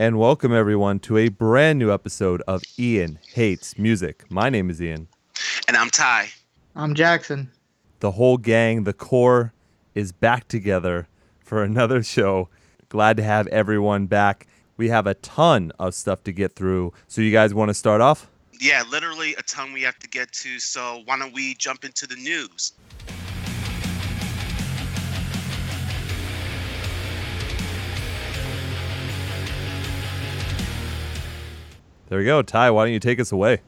and welcome everyone to a brand new episode of Ian Hates Music. My name is Ian. And I'm Ty. I'm Jackson. The whole gang, the core, is back together for another show. Glad to have everyone back. We have a ton of stuff to get through, so you guys want to start off? Yeah, literally a ton we have to get to, so why don't we jump into the news? There we go. Ty, why don't you take us away?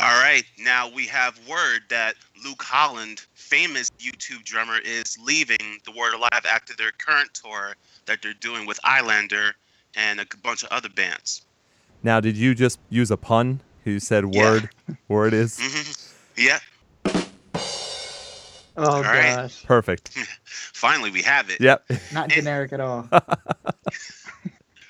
All right. Now we have word that Luke Holland, famous YouTube drummer, is leaving The Word Alive after their current tour that they're doing with Islander and a bunch of other bands. Now, did you just use a pun? You said word. Yeah. Word is? Mm-hmm. Yeah. Oh, all gosh. Right. Perfect. Finally, we have it. Yep. Not generic at all.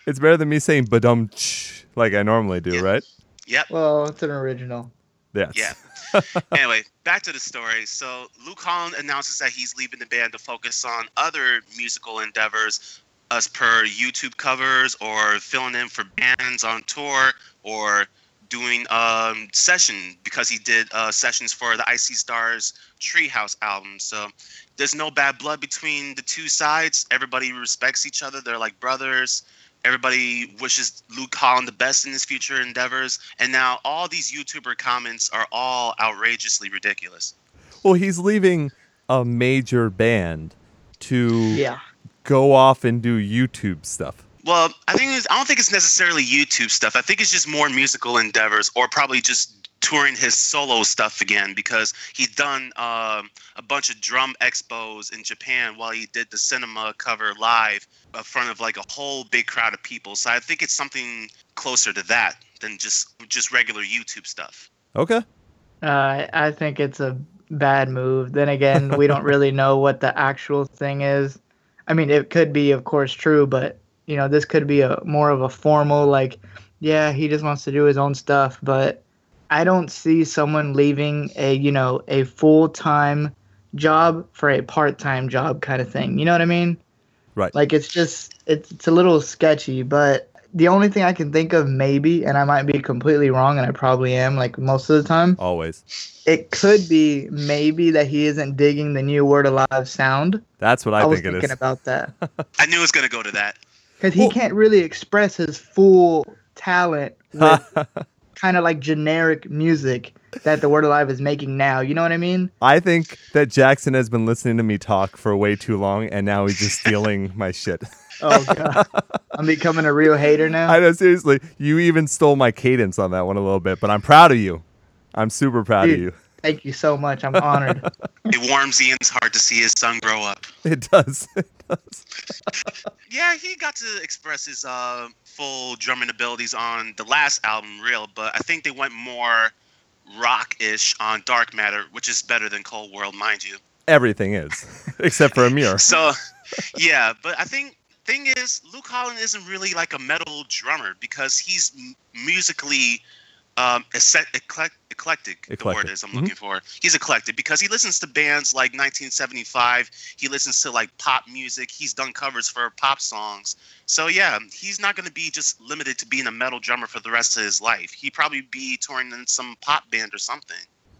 It's better than me saying badum-ch. Like I normally do, yep. Right? Yep. Well, it's an original. Yes. Yeah. Anyway, back to the story. So Luke Holland announces that he's leaving the band to focus on other musical endeavors, as per YouTube covers or filling in for bands on tour or doing session, because he did sessions for the Icy Stars Treehouse album. So there's no bad blood between the two sides. Everybody respects each other. They're like brothers. Everybody wishes Luke Holland the best in his future endeavors. And now all these YouTuber comments are all outrageously ridiculous. Well, he's leaving a major band to go off and do YouTube stuff. Well, I don't think it's necessarily YouTube stuff. I think it's just more musical endeavors, or probably just touring his solo stuff again, because he's done a bunch of drum expos in Japan while he did the cinema cover live in front of like a whole big crowd of people. So I think it's something closer to that than just regular YouTube stuff. Okay. I think it's a bad move. Then again, we don't really know what the actual thing is. I mean, it could be, of course, true, but you know, this could be a more of a formal, like, yeah, he just wants to do his own stuff, but I don't see someone leaving a full-time job for a part-time job kind of thing. You know what I mean? Right. Like, it's just, it's a little sketchy, but the only thing I can think of maybe, and I might be completely wrong, and I probably am, like, most of the time. Always. It could be maybe that he isn't digging the new Word Alive sound. That's what I think it is. I was thinking about that. I knew it was going to go to that. Because he can't really express his full talent with kind of like generic music that The Word Alive is making now. You know what I mean? I think that Jackson has been listening to me talk for way too long, and now he's just stealing my shit. Oh, God. I'm becoming a real hater now. I know, seriously. You even stole my cadence on that one a little bit, but I'm proud of you. I'm super proud of you. Thank you so much. I'm honored. It warms Ian's heart to see his son grow up. It does. It does. Yeah, he got to express his full drumming abilities on the last album, Real, but I think they went more rock-ish on Dark Matter, which is better than Cold World, mind you. Everything is, except for a mirror. So, yeah, but I think thing is, Luke Holland isn't really like a metal drummer because he's musically eclectic. The word is I'm looking for. He's eclectic because he listens to bands like 1975. He listens to like pop music. He's done covers for pop songs. So yeah, he's not going to be just limited to being a metal drummer for the rest of his life. He'd probably be touring in some pop band or something.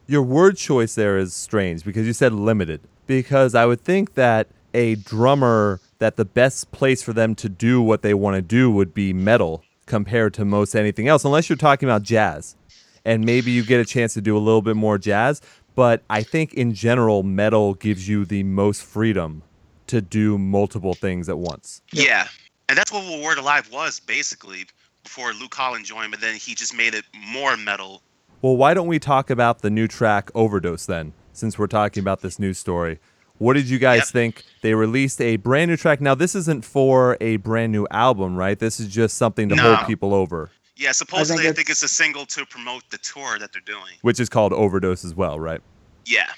Your word choice there is strange because you said limited. Because I would think that a drummer, that the best place for them to do what they want to do would be metal, compared to most anything else, unless you're talking about jazz. And maybe you get a chance to do a little bit more jazz, but I think in general, metal gives you the most freedom to do multiple things at once. Yeah, and that's what Word Alive was, basically, before Luke Holland joined, but then he just made it more metal. Well, why don't we talk about the new track, Overdose, then, since we're talking about this news story. What did you guys think? They released a brand new track. Now, this isn't for a brand new album, right? This is just something to hold people over. Yeah, supposedly I think it's a single to promote the tour that they're doing. Which is called Overdose as well, right? Yeah.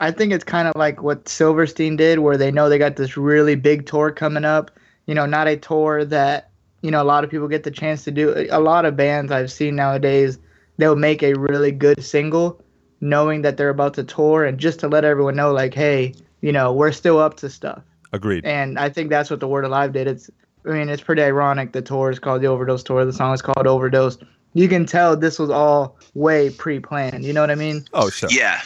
I think it's kind of like what Silverstein did, where they know they got this really big tour coming up. You know, not a tour that, you know, a lot of people get the chance to do. A lot of bands I've seen nowadays, they'll make a really good single, knowing that they're about to tour, and just to let everyone know, like, hey, you know, we're still up to stuff. Agreed. And I think that's what The Word Alive did. It's I mean, it's pretty ironic. The tour is called the Overdose Tour. The song is called Overdose. You can tell this was all way pre-planned. You know what I mean? Oh, sure. Yeah.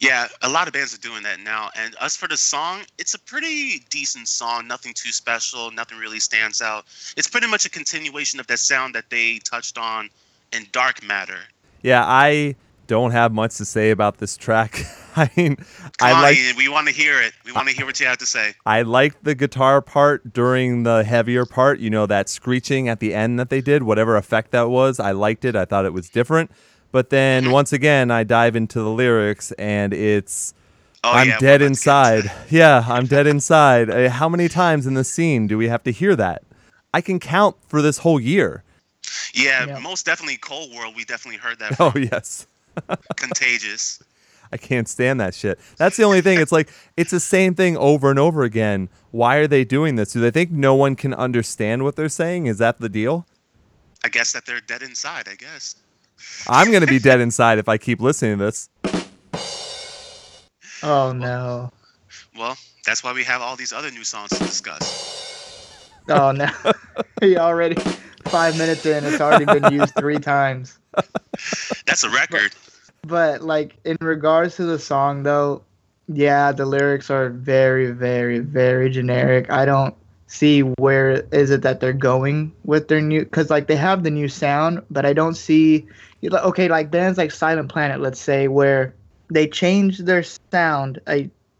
Yeah, a lot of bands are doing that now. And as for the song, it's a pretty decent song. Nothing too special. Nothing really stands out. It's pretty much a continuation of that sound that they touched on in Dark Matter. Yeah, I don't have much to say about this track. I mean, we want to hear it. We want to hear what you have to say. I like the guitar part during the heavier part. You know, that screeching at the end that they did, whatever effect that was. I liked it. I thought it was different. But then, once again, I dive into the lyrics, and it's, dead inside. Yeah, I'm dead inside. How many times in the scene do we have to hear that? I can count for this whole year. Yeah. Most definitely Cold World, we definitely heard that from. Oh, yes. Contagious. I can't stand that shit. That's the only thing. It's like, it's the same thing over and over again. Why are they doing this? Do they think no one can understand what they're saying? Is that the deal? I guess that they're dead inside, I guess. I'm going to be dead inside if I keep listening to this. Oh, no. Well, that's why we have all these other new songs to discuss. Oh, no. You already 5 minutes in. It's already been used 3 times. That's a record. But, like, in regards to the song, though, yeah, the lyrics are very, very, very generic. I don't see where is it that they're going with their new, because like they have the new sound, but I don't see, okay, like bands like Silent Planet, let's say, where they changed their sound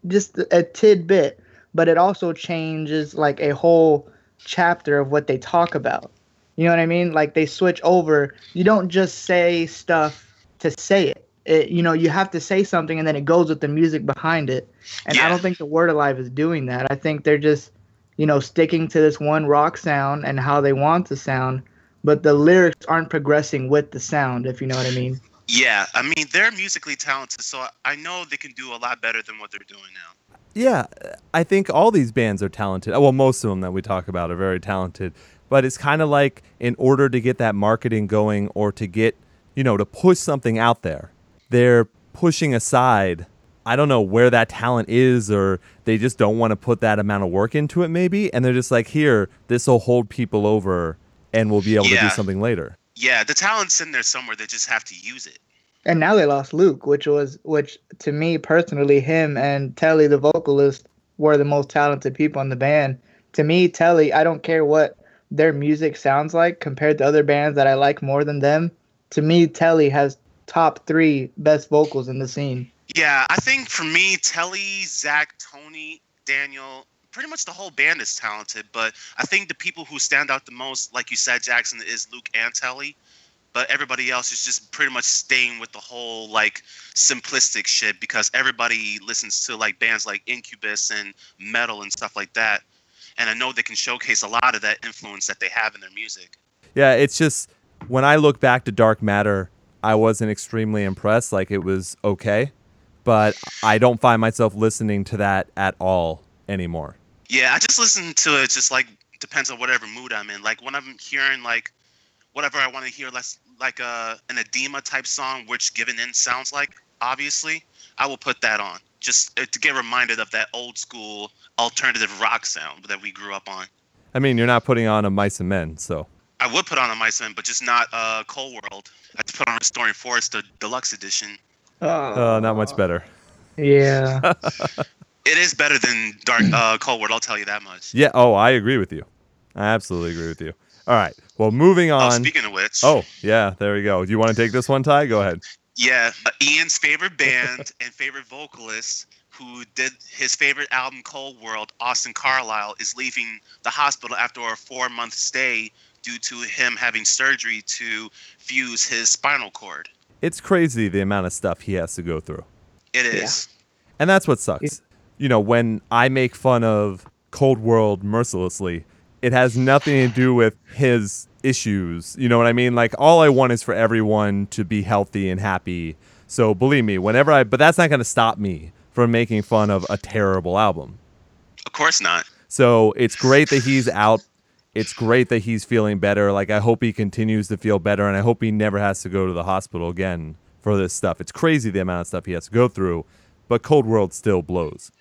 just a tidbit, but it also changes like a whole chapter of what they talk about. You know what I mean? Like they switch over. You don't just say stuff to say it. You know, you have to say something and then it goes with the music behind it. And yeah. I don't think The Word Alive is doing that. I think they're just, you know, sticking to this one rock sound and how they want the sound, but the lyrics aren't progressing with the sound, if you know what I mean. Yeah, I mean, they're musically talented, so I know they can do a lot better than what they're doing now. Yeah, I think all these bands are talented. Well, most of them that we talk about are very talented, but it's kind of like in order to get that marketing going or to get, you know, to push something out there, they're pushing aside, I don't know where that talent is, or they just don't want to put that amount of work into it maybe. And they're just like, here, this will hold people over and we'll be able to do something later. Yeah, the talent's in there somewhere. They just have to use it. And now they lost Luke, which to me personally, him and Telly, the vocalist, were the most talented people in the band. To me, Telly, I don't care what their music sounds like compared to other bands that I like more than them. To me, Telly has top 3 best vocals in the scene. Yeah, I think for me, Telly, Zach, Tony, Daniel, pretty much the whole band is talented. But I think the people who stand out the most, like you said, Jackson, is Luke and Telly. But everybody else is just pretty much staying with the whole, like, simplistic shit because everybody listens to, like, bands like Incubus and metal and stuff like that. And I know they can showcase a lot of that influence that they have in their music. Yeah, it's just when I look back to Dark Matter, I wasn't extremely impressed. Like, it was okay. But I don't find myself listening to that at all anymore. Yeah, I just listen to it just, like, depends on whatever mood I'm in. Like, when I'm hearing, like, whatever I want to hear, like an Edema-type song, which Given In sounds like, obviously, I will put that on. Just to get reminded of that old-school alternative rock sound that we grew up on. I mean, you're not putting on a Mice and Men, so. I would put on a Mice and Men, but just not Cold World. I just put on Restoring Forest, the deluxe edition. Not much better. Yeah. It is better than Cold World, I'll tell you that much. Yeah, I agree with you. I absolutely agree with you. All right, well, moving on. Speaking of which. Oh, yeah, there we go. Do you want to take this one, Ty? Go ahead. Yeah, Ian's favorite band and favorite vocalist who did his favorite album, Cold World, Austin Carlisle, is leaving the hospital after a 4-month stay due to him having surgery to fuse his spinal cord. It's crazy the amount of stuff he has to go through. It is. Yeah. And that's what sucks. You know, when I make fun of Cold World mercilessly, it has nothing to do with his issues. You know what I mean? Like, all I want is for everyone to be healthy and happy. So believe me, but that's not going to stop me from making fun of a terrible album. Of course not. So it's great that he's out. It's great that he's feeling better. Like, I hope he continues to feel better, and I hope he never has to go to the hospital again for this stuff. It's crazy the amount of stuff he has to go through, but Cold World still blows.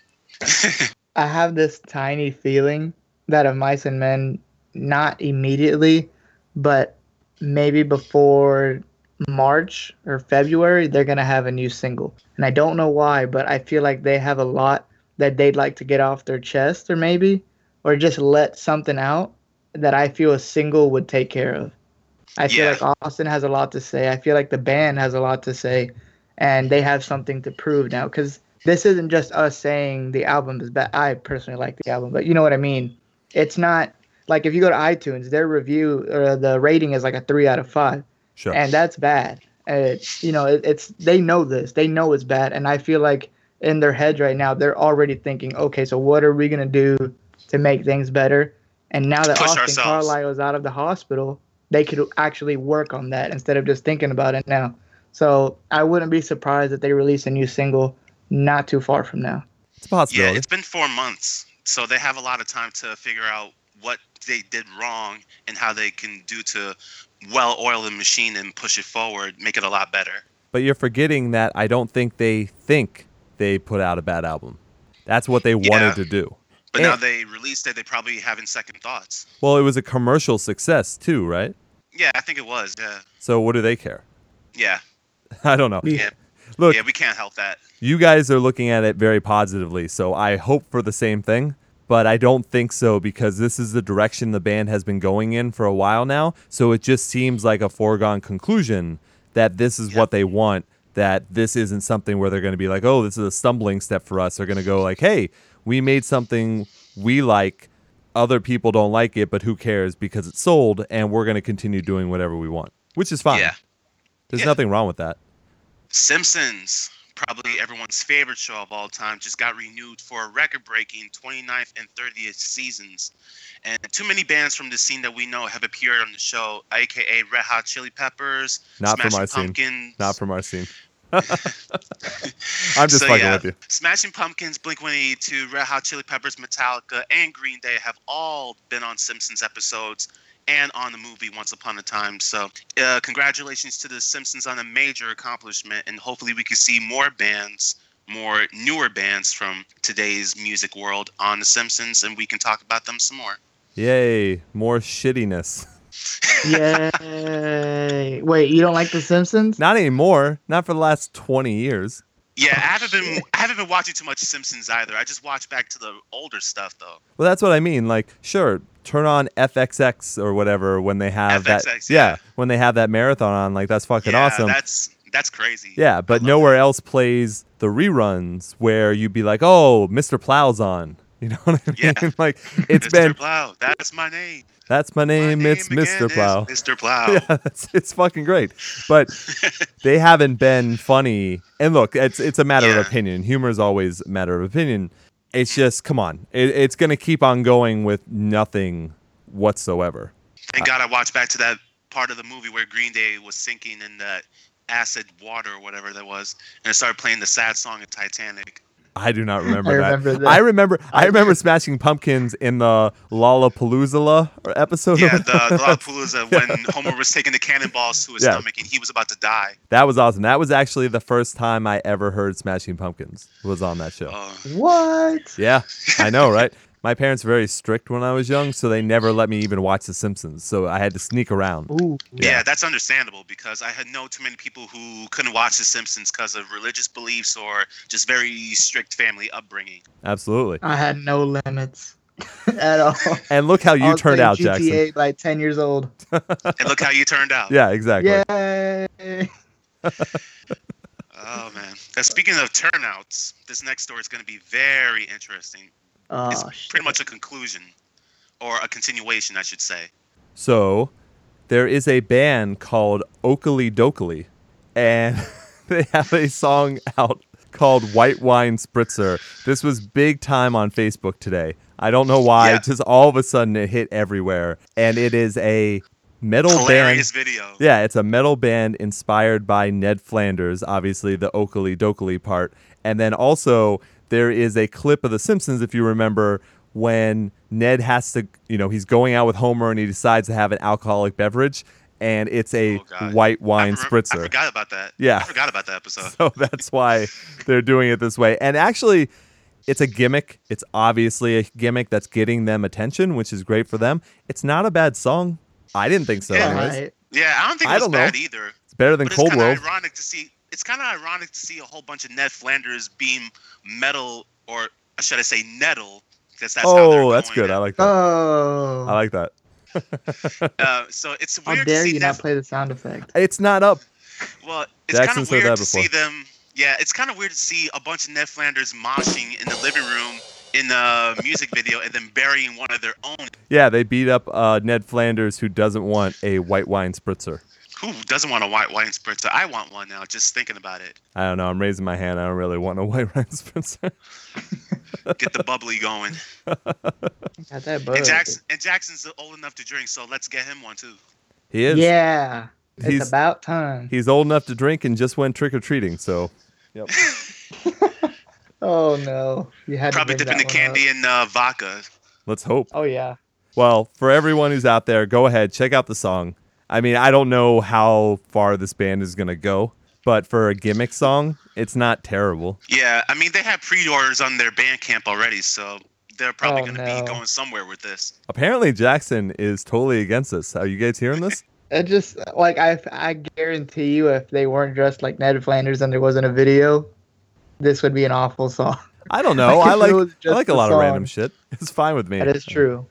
I have this tiny feeling that Of Mice and Men not immediately, but maybe before March or February, they're going to have a new single. And I don't know why, but I feel like they have a lot that they'd like to get off their chest, or maybe, or just let something out that I feel a single would take care of. I feel like Austin has a lot to say. I feel like the band has a lot to say, and they have something to prove now, because this isn't just us saying the album is bad. I personally like the album, but you know what I mean? It's not like if you go to iTunes, their review or the rating is like a 3 out of 5. Sure. And that's bad. It's, you know, it's, they know this, they know it's bad. And I feel like in their heads right now, they're already thinking, okay, so what are we going to do to make things better? And now that Austin Carlisle is out of the hospital, they could actually work on that instead of just thinking about it now. So I wouldn't be surprised if they release a new single not too far from now. It's a possibility. Yeah, it's been 4 months, so they have a lot of time to figure out what they did wrong and how they can do to well-oil the machine and push it forward, make it a lot better. But you're forgetting that I don't think they put out a bad album. That's what they wanted to do. But now they released it, they probably having second thoughts. Well, it was a commercial success too, right? Yeah, I think it was, yeah. So what do they care? Yeah. I don't know. Yeah. Look, yeah, we can't help that. You guys are looking at it very positively, so I hope for the same thing, but I don't think so, because this is the direction the band has been going in for a while now, so it just seems like a foregone conclusion that this is what they want, that this isn't something where they're going to be like, oh, this is a stumbling step for us. They're going to go like, hey, we made something we like, other people don't like it, but who cares, because it's sold, and we're going to continue doing whatever we want, which is fine. Yeah. There's nothing wrong with that. Simpsons, probably everyone's favorite show of all time, just got renewed for a record-breaking 29th and 30th seasons. And too many bands from the scene that we know have appeared on the show, a.k.a. Red Hot Chili Peppers, Smashing Pumpkins. Not from our scene. I'm just fucking with you. Smashing Pumpkins, Blink-182, Red Hot Chili Peppers, Metallica, and Green Day have all been on Simpsons episodes and on the movie Once Upon a Time. So congratulations to The Simpsons on a major accomplishment, and hopefully we can see more bands, more newer bands from today's music world on The Simpsons, and we can talk about them some more. Yay, more shittiness. Yay. Wait, you don't like The Simpsons? Not anymore. Not for the last 20 years. Yeah, I haven't been watching too much Simpsons either. I just watch back to the older stuff though. Well, that's what I mean. Like, sure, turn on FXX or whatever when they have FXX, that. Yeah, when they have that marathon on, like that's fucking awesome. Yeah, that's crazy. Yeah, but nowhere else plays the reruns where you'd be like, oh, Mr. Plow's on. You know what I mean? Yeah. Like it's Mr. been Mr. Plow. That's my name. That's my name. It's Mr. Plow. Mr. Plow. Yeah, it's fucking great. But they haven't been funny. And look, it's a matter of opinion. Humor is always a matter of opinion. It's just, come on. It's going to keep on going with nothing whatsoever. Thank God I watched back to that part of the movie where Green Day was sinking in that acid water or whatever that was, and it started playing the sad song of Titanic. I do not remember that. I remember Smashing Pumpkins in the Lollapalooza episode. Yeah, the Lollapalooza when Homer was taking the cannonballs to his stomach and he was about to die. That was awesome. That was actually the first time I ever heard Smashing Pumpkins was on that show. What? Yeah, I know, right? My parents were very strict when I was young, so they never let me even watch The Simpsons. So I had to sneak around. Ooh. Yeah, that's understandable, because I had known too many people who couldn't watch The Simpsons because of religious beliefs or just very strict family upbringing. Absolutely. I had no limits at all. And look how you turned out, GTA Jackson. By 10 years old. And look how you turned out. Yeah, exactly. Yay. Oh, man. Now, speaking of turnouts, this next story is going to be very interesting. Oh, it's pretty much a conclusion, or a continuation, I should say. So, there is a band called Okilly Dokilly, and they have a song out called White Wine Spritzer. This was big time on Facebook today. I don't know why, just all of a sudden it hit everywhere. And it is a metal hilarious band. Video. Yeah, it's a metal band inspired by Ned Flanders, obviously the Okilly Dokilly part. And then also, there is a clip of The Simpsons, if you remember, when Ned has to, you know, he's going out with Homer and he decides to have an alcoholic beverage, and it's a white wine spritzer. I forgot about that. Yeah. I forgot about that episode. So that's why they're doing it this way. And actually, It's a gimmick. It's obviously a gimmick that's getting them attention, which is great for them. It's not a bad song. I didn't think so. Yeah, right. Yeah, I don't think it was bad either. It's better than Cold World. It's kind of ironic to see a whole bunch of Ned Flanders being metal, or should I say nettle? That's how that's good. I like that. Oh, I like that. So it's weird. How dare you not play the sound effect? It's not up. Well, it's kind of weird to see them. Yeah, it's kind of weird to see a bunch of Ned Flanders moshing in the living room in the music video and then burying one of their own. Yeah, they beat up Ned Flanders, who doesn't want a white wine spritzer. Who doesn't want a white wine spritzer? I want one now, just thinking about it. I don't know. I'm raising my hand. I don't really want a white wine spritzer. Get the bubbly going. Got that bubbly. And Jackson's old enough to drink, so let's get him one, too. He is? Yeah. It's about time. He's old enough to drink and just went trick-or-treating, so... Yep. Oh, no. You had probably dipping the candy in vodka. Let's hope. Oh, yeah. Well, for everyone who's out there, go ahead. Check out the song. I mean, I don't know how far this band is going to go, but for a gimmick song, it's not terrible. Yeah, I mean, they have pre-orders on their Bandcamp already, so they're probably going to be going somewhere with this. Apparently, Jackson is totally against this. Are you guys hearing this? It just, like, I guarantee you, if they weren't dressed like Ned Flanders and there wasn't a video, this would be an awful song. I don't know. I like a lot of random shit. It's fine with me. That is true.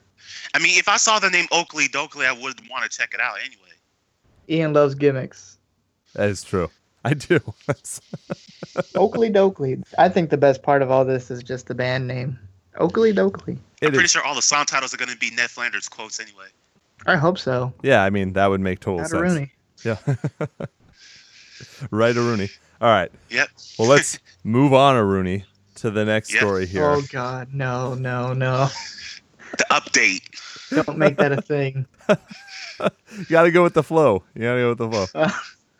I mean, if I saw the name Okilly Dokilly, I would want to check it out anyway. Ian loves gimmicks. That is true. I do. Okilly Dokilly. I think the best part of all this is just the band name. Okilly Dokilly. I'm pretty sure all the song titles are going to be Ned Flanders quotes anyway. I hope so. Yeah, I mean, that would make total sense. Rooney. Yeah. Right, Rooney. All right. Yep. Well, let's move on, Rooney, to the next story here. Oh, God. No. The update. Don't make that a thing. You got to go with the flow.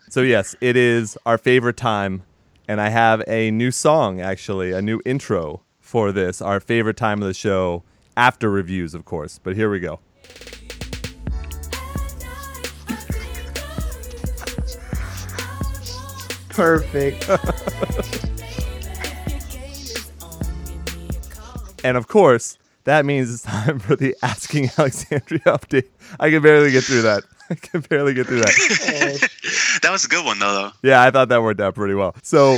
So, yes, it is our favorite time. And I have a new song, actually, a new intro for this, our favorite time of the show, after reviews, of course. But here we go. Perfect. And of course, that means it's time for the Asking Alexandria update. I can barely get through that. That was a good one, though. Yeah, I thought that worked out pretty well. So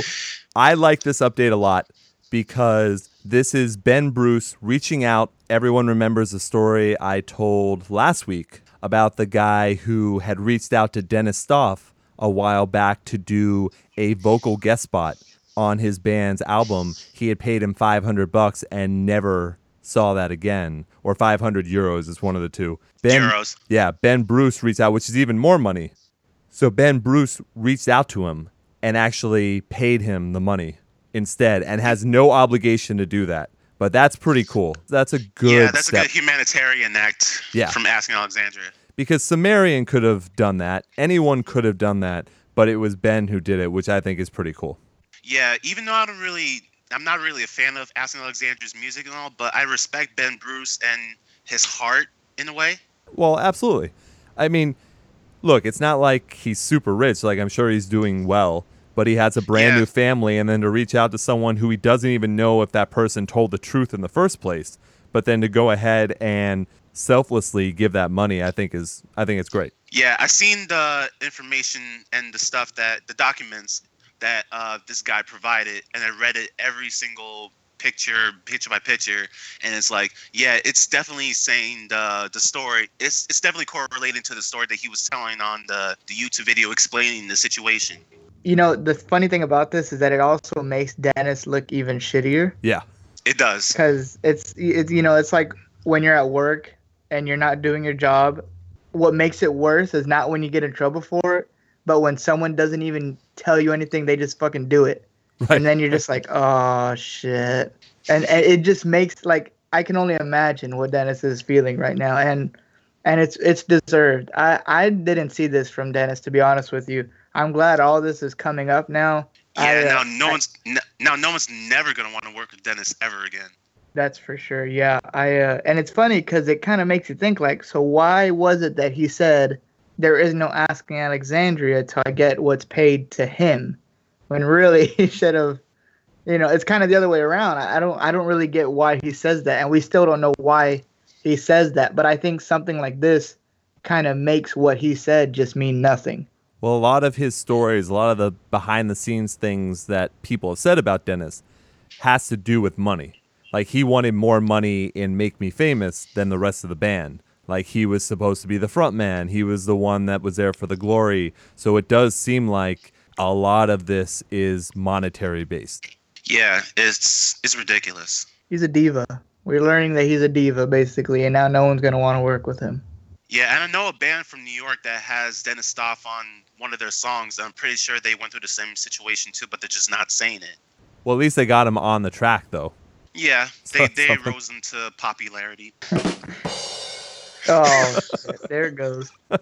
I like this update a lot because this is Ben Bruce reaching out. Everyone remembers the story I told last week about the guy who had reached out to Dennis Stoff a while back to do a vocal guest spot on his band's album. He had paid him $500 and never saw that again, or €500 is one of the two. Euros. Yeah, Ben Bruce reached out, which is even more money. So Ben Bruce reached out to him and actually paid him the money instead, and has no obligation to do that. But that's pretty cool. That's a good step. A good humanitarian act from Asking Alexandria. Because Sumerian could have done that. Anyone could have done that. But it was Ben who did it, which I think is pretty cool. Yeah, even though I'm not really a fan of Asking Alexandria's music and all, but I respect Ben Bruce and his heart in a way. Well, absolutely. I mean, look, it's not like he's super rich. Like, I'm sure he's doing well. But he has a brand new family. And then to reach out to someone who he doesn't even know if that person told the truth in the first place. But then to go ahead and selflessly give that money, I think it's great. Yeah, I've seen the information and the stuff the documents that this guy provided, and I read it every single picture by picture, and it's like, yeah, it's definitely saying the story. It's definitely correlating to the story that he was telling on the YouTube video explaining the situation. You know, the funny thing about this is that it also makes Dennis look even shittier. Yeah, it does. Because it's you know, it's like when you're at work and you're not doing your job, what makes it worse is not when you get in trouble for it, but when someone doesn't even tell you anything, they just fucking do it. Right. And then you're just like, oh, shit. And it just makes, like, I can only imagine what Dennis is feeling right now. And it's deserved. I didn't see this from Dennis, to be honest with you. I'm glad all this is coming up now. Yeah, no one's never going to want to work with Dennis ever again. That's for sure. Yeah, I and it's funny because it kind of makes you think, like, so why was it that he said there is no Asking Alexandria till I get what's paid to him, when really he should have You know, it's kind of the other way around. I don't really get why he says that, and we still don't know why he says that. But I think something like this kind of makes what he said just mean nothing. Well, a lot of his stories, a lot of the behind-the-scenes things that people have said about Dennis has to do with money. Like, he wanted more money in Make Me Famous than the rest of the band. Like, he was supposed to be the front man. He was the one that was there for the glory. So it does seem like a lot of this is monetary-based. Yeah, it's ridiculous. He's a diva. We're learning that he's a diva, basically, and now no one's going to want to work with him. Yeah, and I know a band from New York that has Dennis Stoff on one of their songs. I'm pretty sure they went through the same situation too, but they're just not saying it. Well, at least they got him on the track, though. Yeah, they rose him to popularity. Oh, there it goes. All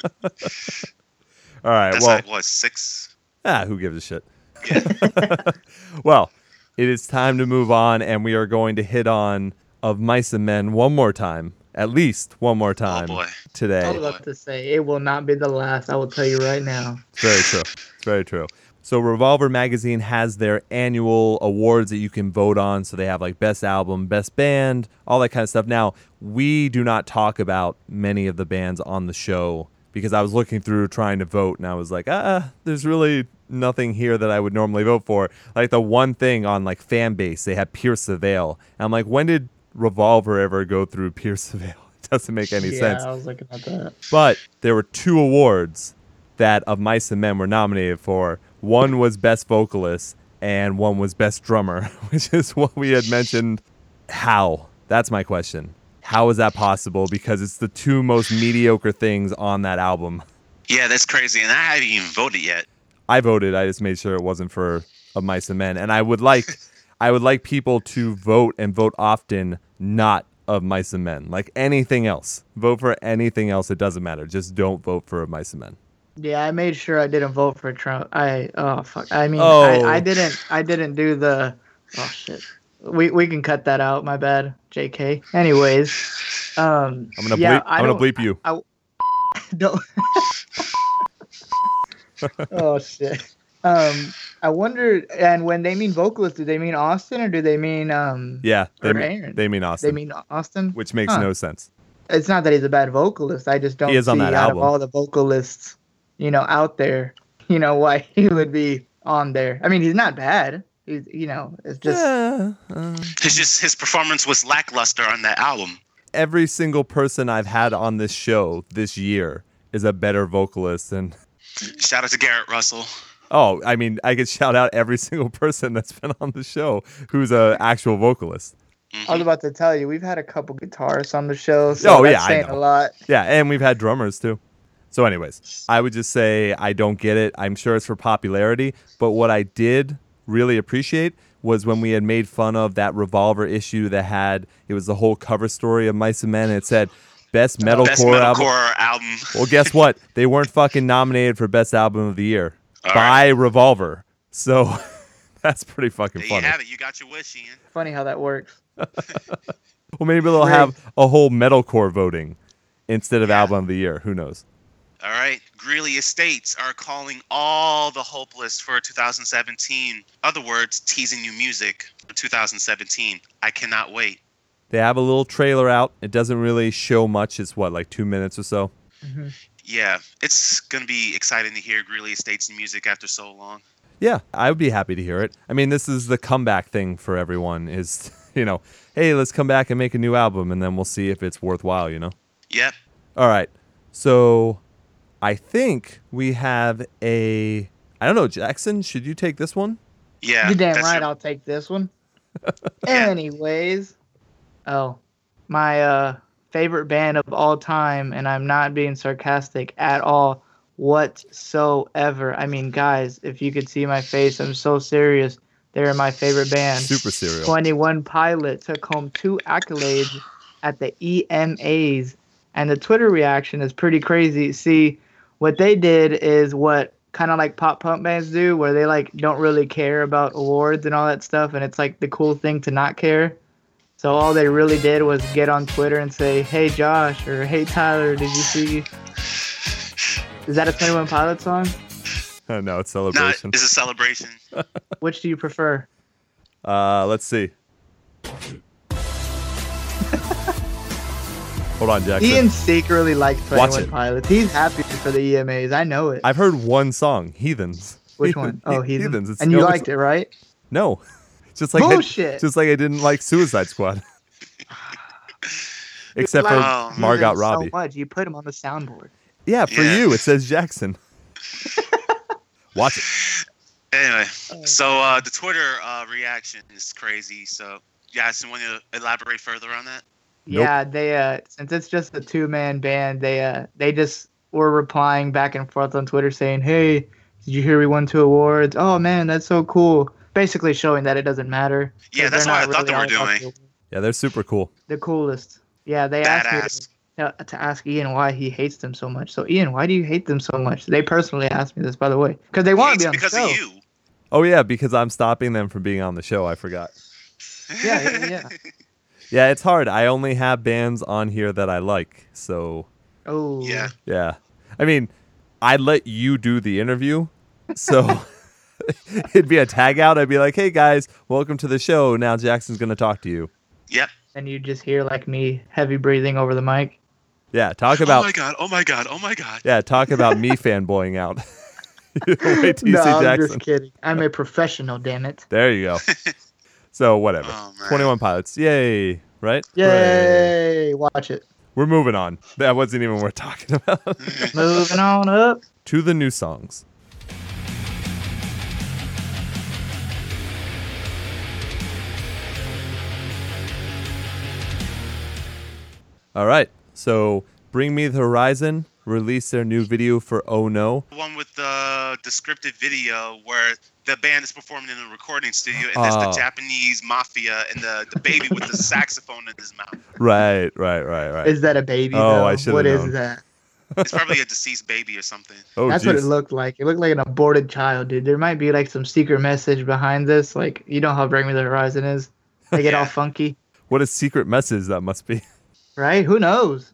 right, that's well, like, what, 6? Ah, who gives a shit? Yeah. Well, it is time to move on, and we are going to hit on Of Mice and Men one more time. At least one more time today. I would love to say it will not be the last. I will tell you right now. Very true. Very true. So Revolver Magazine has their annual awards that you can vote on. So they have like Best Album, Best Band, all that kind of stuff. Now, we do not talk about many of the bands on the show because I was looking through trying to vote and I was like, there's really nothing here that I would normally vote for. Like the one thing on like fan base, they have Pierce the Veil. And I'm like, when did Revolver ever go through Pierce the Veil? It doesn't make any sense. I was looking at that. But there were 2 awards that Of Mice and Men were nominated for. One was Best Vocalist and one was Best Drummer, which is what we had mentioned. How? That's my question. How is that possible? Because it's the 2 most mediocre things on that album. Yeah, that's crazy. And I haven't even voted yet. I voted. I just made sure it wasn't for Of Mice and Men. And I would like... I would like people to vote and vote often, not Of Mice and Men. Like anything else. Vote for anything else. It doesn't matter. Just don't vote for Of Mice and Men. Yeah, I made sure I didn't vote for Trump. I didn't do the... Oh, shit. We can cut that out. My bad, JK. Anyways. I'm going to bleep you. I don't... Oh, shit. I wonder, and when they mean vocalist, do they mean Austin or do they mean Aaron? They mean Austin. They mean Austin, which makes no sense. It's not that he's a bad vocalist. I just don't see out of all the vocalists, you know, out there, you know, why he would be on there. I mean, he's not bad. He's, you know, it's just it's just his performance was lackluster on that album. Every single person I've had on this show this year is a better vocalist than. Shout out to Garrett Russell. Oh, I mean, I could shout out every single person that's been on the show who's an actual vocalist. I was about to tell you, we've had a couple guitarists on the show, so that's saying a lot. Yeah, and we've had drummers, too. So anyways, I would just say I don't get it. I'm sure it's for popularity, but what I did really appreciate was when we had made fun of that Revolver issue that had, it was the whole cover story of Mice and Men, and it said... Best metalcore album. Well, guess what? They weren't fucking nominated for Best Album of the Year by Revolver. So that's pretty fucking funny. You have it. You got your wish, Ian. Funny how that works. Well, maybe they'll have a whole metalcore voting instead of Album of the Year. Who knows? All right. Greeley Estates are calling all the hopeless for 2017. In other words, teasing new music for 2017. I cannot wait. They have a little trailer out. It doesn't really show much. It's what, like 2 minutes or so? Mm-hmm. Yeah, it's going to be exciting to hear Greeley Estates' music after so long. Yeah, I would be happy to hear it. I mean, this is the comeback thing for everyone is, you know, hey, let's come back and make a new album, and then we'll see if it's worthwhile, you know? Yep. All right, so I think we have I don't know, Jackson, should you take this one? Yeah. You're damn right I'll take this one. Anyways... Oh, my favorite band of all time, and I'm not being sarcastic at all whatsoever. I mean, guys, if you could see my face, I'm so serious. They're my favorite band. Super serious. 21 Pilots took home 2 accolades at the EMAs, and the Twitter reaction is pretty crazy. See, what they did is what kind of like pop punk bands do, where they like don't really care about awards and all that stuff, and it's like the cool thing to not care. So all they really did was get on Twitter and say, hey, Josh, or hey, Tyler, did you see? Is that a 21 Pilots song? No, it's Celebration. It's a Celebration. Which do you prefer? Let's see. Hold on, Jackson. Ian secretly likes 21 Pilots. He's happy for the EMAs. I know it. I've heard one song, Heathens. Which one? Oh, Heathens. It's and you liked it, right? No. Just like bullshit. Just like I didn't like Suicide Squad. Except for Margot Robbie. So much. You put him on the soundboard. Yeah, for you. It says Jackson. Watch it. Anyway, so the Twitter reaction is crazy. So, Jackson, want to elaborate further on that? Nope. Yeah, they since it's just a two-man band, they just were replying back and forth on Twitter saying, "Hey, did you hear we won 2 awards? Oh man, that's so cool." Basically showing that it doesn't matter. Yeah, that's what I thought they were doing. Yeah, they're super cool. The coolest. Yeah, they asked me to ask Ian why he hates them so much. So Ian, why do you hate them so much? They personally asked me this, by the way, because they want to be on the show. Because of you. Oh yeah, because I'm stopping them from being on the show. I forgot. Yeah. Yeah, it's hard. I only have bands on here that I like, so... Oh. Yeah. I mean, I let you do the interview, so it'd be a tag out. I'd be like, hey, guys, welcome to the show. Now Jackson's going to talk to you. Yep. And you just hear, like me, heavy breathing over the mic. Yeah, talk about... Oh, my God. Yeah, talk about me fanboying out. Wait till you see Jackson. I'm just kidding. I'm a professional, damn it. There you go. So, whatever. Oh, 21 Pilots. Yay. Right? Yay. Hooray. Watch it. We're moving on. That wasn't even worth talking about. Moving on up. To the new songs. All right. So, Bring Me the Horizon released their new video for Oh No. The one with the descriptive video where... the band is performing in a recording studio, and that's the Japanese mafia and the baby with the saxophone in his mouth. Right. Is that a baby? Oh, I should have known. What is that? It's probably a deceased baby or something. Oh, that's what it looked like. It looked like an aborted child, dude. There might be like some secret message behind this. Like, you know how Bring Me the Horizon is? They get all funky. What a secret message that must be. Right? Who knows?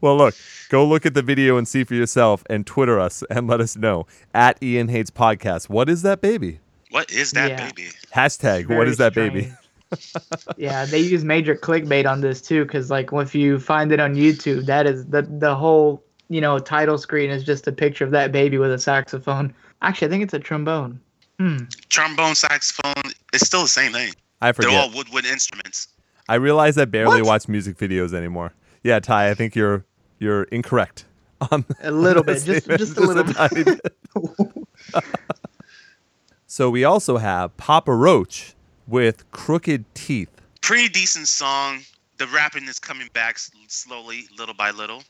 Well, go look at the video and see for yourself, and Twitter us and let us know at Ian Hates Podcast. What is that baby? What is that baby? Hashtag what is that baby? Yeah, they use major clickbait on this too, because like if you find it on YouTube, that is the whole title screen is just a picture of that baby with a saxophone. Actually, I think it's a trombone. Trombone, saxophone, it's still the same thing. I forget. They're all woodwind instruments. I realize I barely watch music videos anymore. Yeah, Ty, I think you're incorrect. A little bit. So we also have Papa Roach with Crooked Teeth. Pretty decent song. The rapping is coming back slowly, little by little.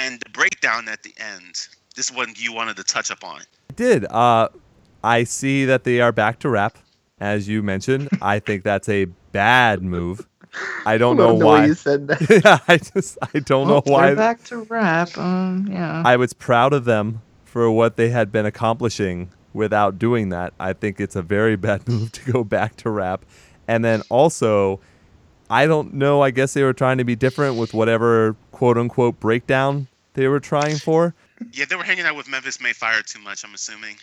And the breakdown at the end. This one you wanted to touch up on. I did. I see that they are back to rap, as you mentioned. I think that's a bad move. I don't know why you said that. Yeah, I don't know why. Back to rap. Yeah. I was proud of them for what they had been accomplishing without doing that. I think it's a very bad move to go back to rap. And then also, I don't know. I guess they were trying to be different with whatever quote unquote breakdown they were trying for. Yeah, they were hanging out with Memphis Mayfire too much, I'm assuming.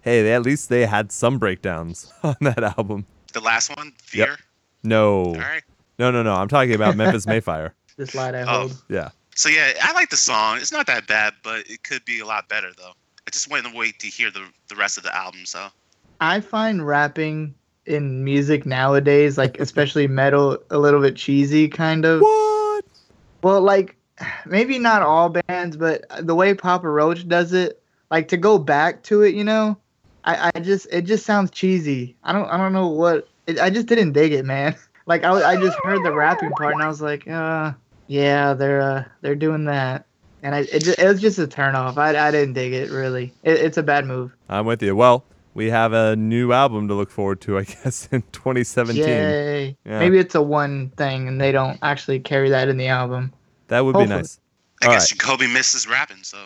Hey, at least they had some breakdowns on that album. The last one, Fear. Yep. No. All right. No. I'm talking about Memphis Mayfire. This line I hold. Yeah. So, yeah, I like the song. It's not that bad, but it could be a lot better, though. I just wanted to wait to hear the rest of the album, so. I find rapping in music nowadays, like especially metal, a little bit cheesy, kind of. What? Well, like, maybe not all bands, but the way Papa Roach does it, like to go back to it, it just sounds cheesy. I don't know what. I just didn't dig it, man. Like, I just heard the rapping part, and I was like, yeah, they're doing that. And it was just a turnoff. I didn't dig it, really. It's a bad move. I'm with you. Well, we have a new album to look forward to, I guess, in 2017. Yay. Yeah. Maybe it's a one thing, and they don't actually carry that in the album. That would hopefully be nice. I guess Jacoby misses rapping, so.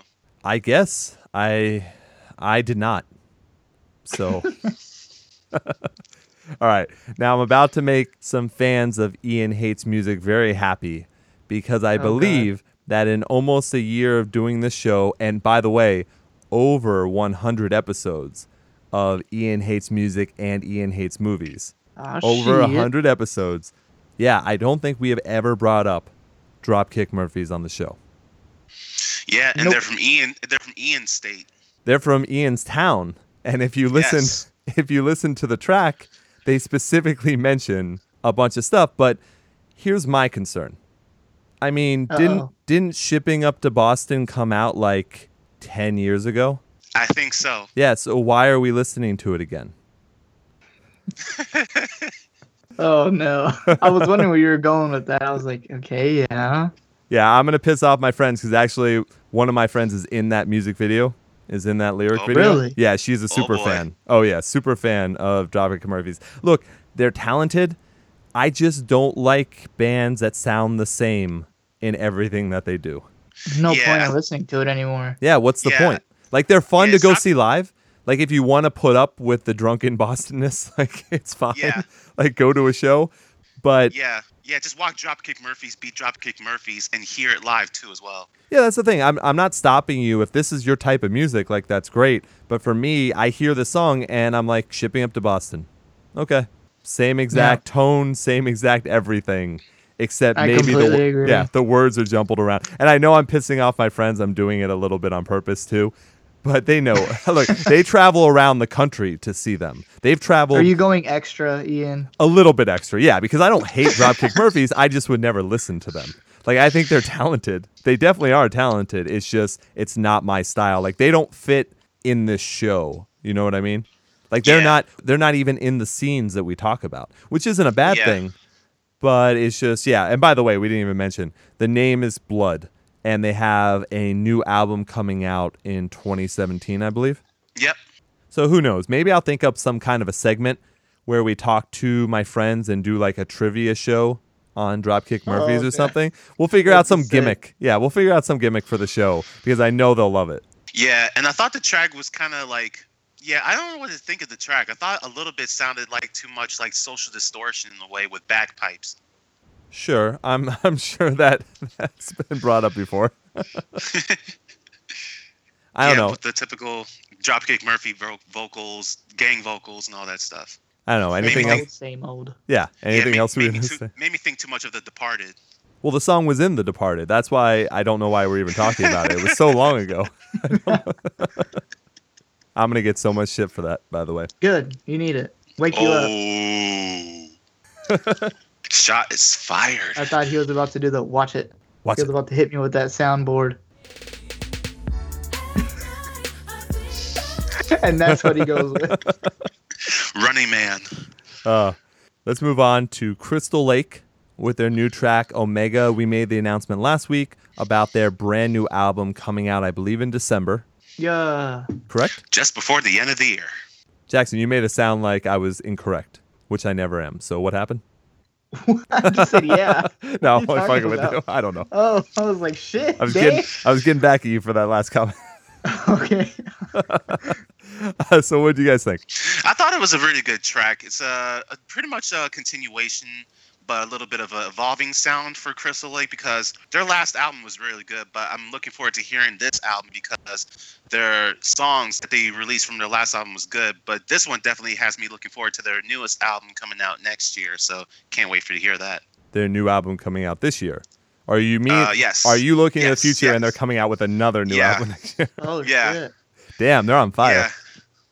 I guess. I did not. So... All right, now I'm about to make some fans of Ian Hates Music very happy because I believe that in almost a year of doing this show, and by the way, over 100 episodes of Ian Hates Music and Ian Hates Movies, Over 100 episodes. Yeah, I don't think we have ever brought up Dropkick Murphys on the show. Yeah, and nope. They're from Ian's state. They're from Ian's town. And if you listen, to the track, they specifically mention a bunch of stuff. But here's my concern. I mean, didn't Shipping Up to Boston come out like 10 years ago? I think so. Yeah, so why are we listening to it again? Oh, no. I was wondering where you were going with that. I was like, okay, yeah. Yeah, I'm going to piss off my friends because actually one of my friends is in that music video, is in that lyric video. Really? Yeah, she's a super fan. Oh, yeah, super fan of Dropkick Murphys. Look, they're talented. I just don't like bands that sound the same in everything that they do. There's no point in listening to it anymore. Yeah, what's the point? Like, they're fun to go see live. Like, if you want to put up with the drunken Bostonness, like, it's fine. Yeah. Like, go to a show. But yeah, just walk Dropkick Murphys, beat Dropkick Murphys, and hear it live, too, as well. Yeah, that's the thing. I'm not stopping you. If this is your type of music, like, that's great. But for me, I hear the song, and I'm like, Shipping Up to Boston. Okay. Same exact tone, same exact everything. Except maybe the words are jumbled around. And I know I'm pissing off my friends. I'm doing it a little bit on purpose, too. But they know. Look, they travel around the country to see them. They've traveled. Are you going extra, Ian? A little bit extra, yeah. Because I don't hate Dropkick Murphys. I just would never listen to them. Like, I think they're talented. They definitely are talented. It's just, it's not my style. Like, they don't fit in this show. You know what I mean? Like, they're not even in the scenes that we talk about, which isn't a bad thing. But it's just, And by the way, we didn't even mention the name is Blood. And they have a new album coming out in 2017, I believe. Yep. So who knows? Maybe I'll think up some kind of a segment where we talk to my friends and do like a trivia show on Dropkick Murphys or something. We'll figure out some gimmick. Yeah, we'll figure out some gimmick for the show because I know they'll love it. Yeah, and I thought the track was kind of like, I don't know what to think of the track. I thought a little bit sounded like too much like Social Distortion in a way with bagpipes. Sure, I'm sure that's been brought up before. I don't know. With the typical Dropkick Murphy vocals, gang vocals, and all that stuff. I don't know anything else. Same old. Yeah, anything else we would say? Made me think too much of The Departed. Well, the song was in The Departed. That's why I don't know why we're even talking about it. It was so long ago. I'm gonna get so much shit for that. By the way. Good, you need it. Wake you up. Shot is fired. I thought he was about to do the watch it. He was about to hit me with that soundboard. And that's what he goes with. Running Man. Let's move on to Crystal Lake with their new track, Omega. We made the announcement last week about their brand new album coming out, I believe, in December. Yeah. Correct? Just before the end of the year. Jackson, you made it sound like I was incorrect, which I never am. So what happened? I just said No, I'm fucking with you. I don't know. Oh, I was like, shit. I was getting back at you for that last comment. Okay. So what do you guys think? I thought it was a really good track. It's a pretty much a continuation, but a little bit of an evolving sound for Crystal Lake because their last album was really good, but I'm looking forward to hearing this album because their songs that they released from their last album was good, but this one definitely has me looking forward to their newest album coming out next year, so can't wait for you to hear that. Their new album coming out this year. Are you yes. Are you looking at the future and they're coming out with another new album next year? Oh, shit. Damn, they're on fire. Yeah.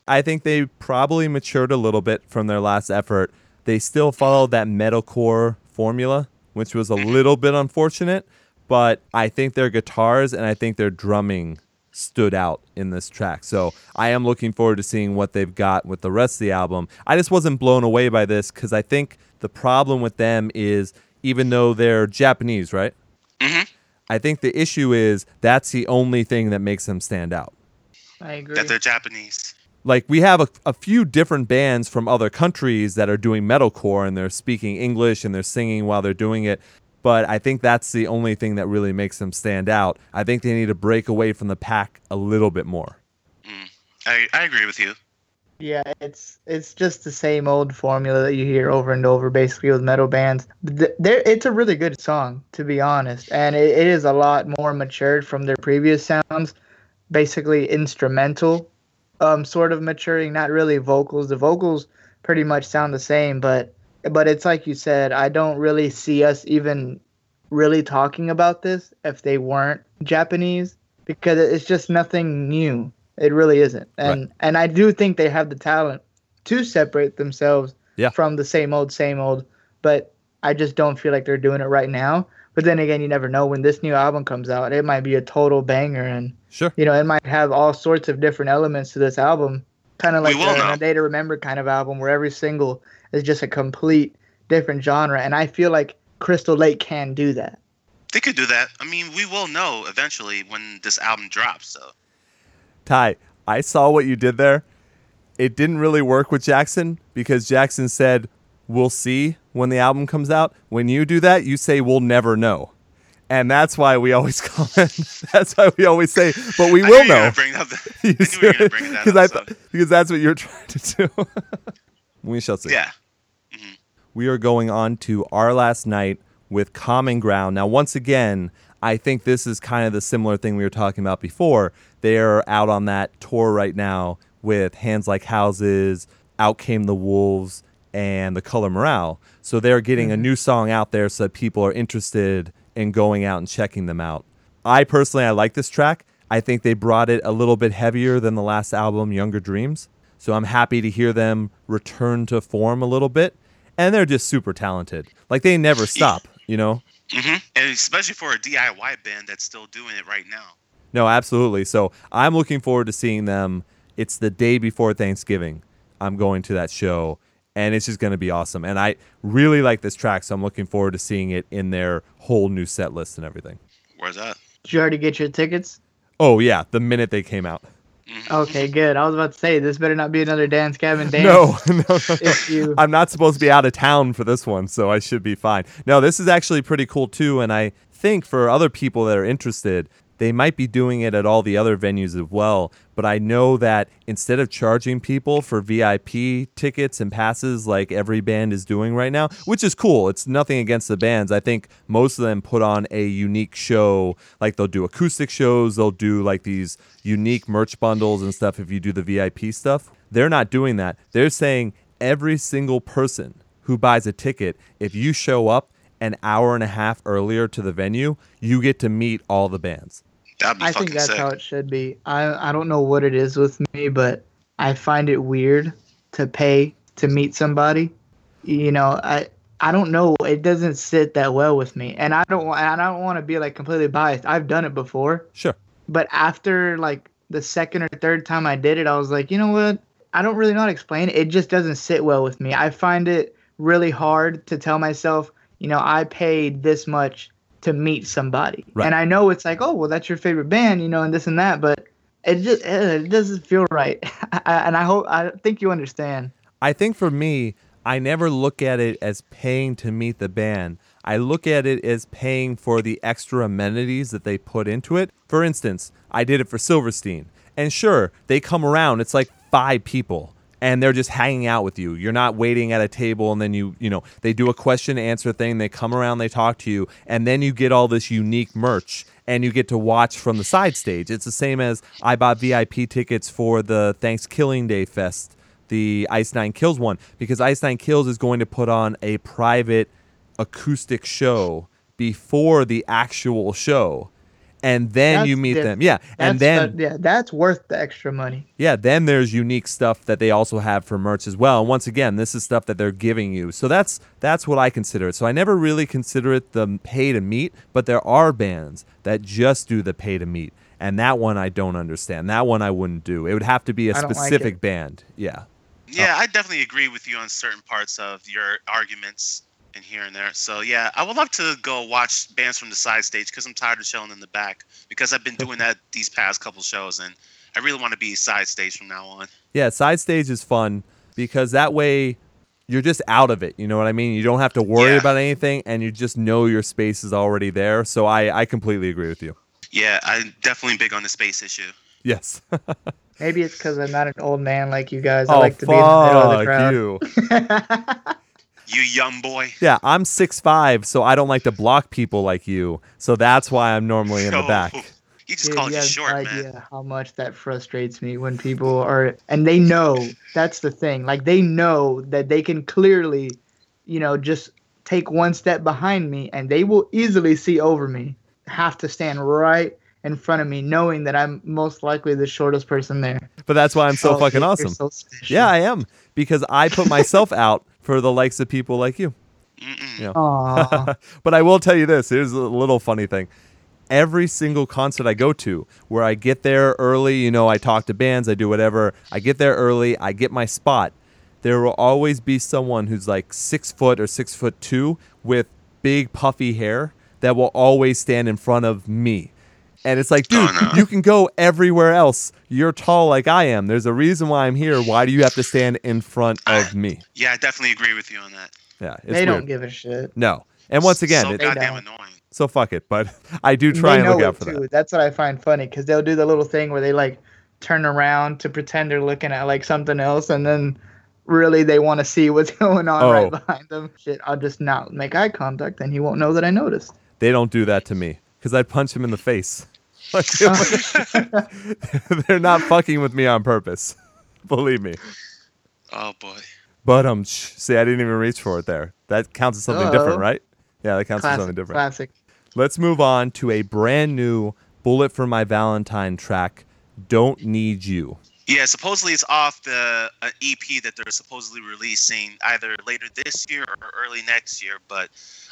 I think they probably matured a little bit from their last effort. They still followed that metalcore formula, which was a little bit unfortunate, but I think their guitars and I think their drumming stood out in this track. So I am looking forward to seeing what they've got with the rest of the album. I just wasn't blown away by this because I think the problem with them is even though they're Japanese, right? Mm-hmm. I think the issue is that's the only thing that makes them stand out. I agree. That they're Japanese. Like, we have a few different bands from other countries that are doing metalcore, and they're speaking English, and they're singing while they're doing it, but I think that's the only thing that really makes them stand out. I think they need to break away from the pack a little bit more. I agree with you. Yeah, it's just the same old formula that you hear over and over, basically, with metal bands. It's a really good song, to be honest, and it is a lot more matured from their previous sounds, basically instrumental. Sort of maturing, not really vocals. The vocals pretty much sound the same. But it's like you said, I don't really see us even really talking about this if they weren't Japanese, because it's just nothing new. It really isn't. And right. And I do think they have the talent to separate themselves from the same old, but I just don't feel like they're doing it right now. But then again, you never know. When this new album comes out, it might be a total banger, and you know, it might have all sorts of different elements to this album, kind of like the Day to Remember kind of album, where every single is just a complete different genre. And I feel like Crystal Lake can do that. They could do that. I mean, we will know eventually when this album drops. So, Ty, I saw what you did there. It didn't really work with Jackson, because Jackson said, "We'll see when the album comes out." When you do that, you say, "We'll never know." And that's why we always call it. That's why we always say, "But we will know." Because that's what you're trying to do. We shall see. Yeah. Mm-hmm. We are going on to Our Last Night with Common Ground. Now, once again, I think this is kind of the similar thing we were talking about before. They're out on that tour right now with Hands Like Houses, Out Came the Wolves, and The Color Morale. So they're getting a new song out there so that people are interested in going out and checking them out. I personally like this track. I think they brought it a little bit heavier than the last album, Younger Dreams. So I'm happy to hear them return to form a little bit. And they're just super talented. Like, they never stop, you know? Mm-hmm. And especially for a DIY band that's still doing it right now. No, absolutely. So I'm looking forward to seeing them. It's the day before Thanksgiving. I'm going to that show. And it's just going to be awesome. And I really like this track, so I'm looking forward to seeing it in their whole new set list and everything. Where's that? Did you already get your tickets? Oh, yeah, the minute they came out. Okay, good. I was about to say, this better not be another Dance Gavin Dance. No. I'm not supposed to be out of town for this one, so I should be fine. No, this is actually pretty cool, too. And I think for other people that are interested, they might be doing it at all the other venues as well, but I know that instead of charging people for VIP tickets and passes like every band is doing right now, which is cool. It's nothing against the bands. I think most of them put on a unique show. Like, they'll do acoustic shows. They'll do like these unique merch bundles and stuff if you do the VIP stuff. They're not doing that. They're saying every single person who buys a ticket, if you show up an hour and a half earlier to the venue, you get to meet all the bands. I think that's sick. How it should be. I don't know what it is with me, but I find it weird to pay to meet somebody. You know, I don't know. It doesn't sit that well with me, and I don't want to be like completely biased. I've done it before, sure. But after like the second or third time I did it, I was like, you know what? I don't really know how to explain it. It just doesn't sit well with me. I find it really hard to tell myself, you know, I paid this much to meet somebody. Right. And I know it's like, oh, well, that's your favorite band, you know, and this and that, but it doesn't feel right. And I think you understand. I think for me, I never look at it as paying to meet the band. I look at it as paying for the extra amenities that they put into it. For instance, I did it for Silverstein. And sure, they come around. It's like 5 people. And they're just hanging out with you. You're not waiting at a table, and then you know, they do a question and answer thing. They come around, they talk to you, and then you get all this unique merch, and you get to watch from the side stage. It's the same as I bought VIP tickets for the Thanksgiving Day Fest, the Ice Nine Kills one, because Ice Nine Kills is going to put on a private acoustic show before the actual show. And then you meet them. Yeah. And then that's worth the extra money. Yeah. Then there's unique stuff that they also have for merch as well. And once again, this is stuff that they're giving you. So that's what I consider it. So I never really consider it the pay to meet, but there are bands that just do the pay to meet. And that one I don't understand. That one I wouldn't do. It would have to be a specific band. Yeah. Yeah. I definitely agree with you on certain parts of your arguments. And here and there. So, yeah, I would love to go watch bands from the side stage because I'm tired of showing in the back, because I've been doing that these past couple shows, and I really want to be side stage from now on. Yeah, side stage is fun because that way you're just out of it. You know what I mean? You don't have to worry about anything, and you just know your space is already there. So I completely agree with you. Yeah, I'm definitely big on the space issue. Yes. Maybe it's because I'm not an old man like you guys. I like to be in the middle of the crowd. You young boy. Yeah, I'm 6'5", so I don't like to block people like you. So that's why I'm normally in the back. You just call it just short, man. You have no idea how much that frustrates me when people are – and they know. That's the thing. Like, they know that they can clearly, you know, just take one step behind me, and they will easily see over me, have to stand right in front of me, knowing that I'm most likely the shortest person there. But that's why I'm so fucking awesome. So yeah, I am, because I put myself out for the likes of people like you. Yeah. But I will tell you this. Here's a little funny thing. Every single concert I go to, where I get there early, you know, I talk to bands, I do whatever. I get there early, I get my spot. There will always be someone who's like 6 foot or 6'2" with big puffy hair that will always stand in front of me. And it's like, dude, you can go everywhere else. You're tall like I am. There's a reason why I'm here. Why do you have to stand in front of me? Yeah, I definitely agree with you on that. Yeah, it's they don't give a shit. No. And once again, so it's goddamn annoying. So fuck it. But I do try and look out for that. That's what I find funny, because they'll do the little thing where they like turn around to pretend they're looking at like something else, and then really they want to see what's going on right behind them. Shit, I'll just not make eye contact, and he won't know that I noticed. They don't do that to me, because I'd punch him in the face. Like, they're not fucking with me on purpose. Believe me. Oh, boy. But see, I didn't even reach for it there. That counts as something different, right? Yeah, that counts as something different. Classic. Let's move on to a brand new Bullet for My Valentine track, Don't Need You. Yeah, supposedly it's off the EP that they're supposedly releasing either later this year or early next year. But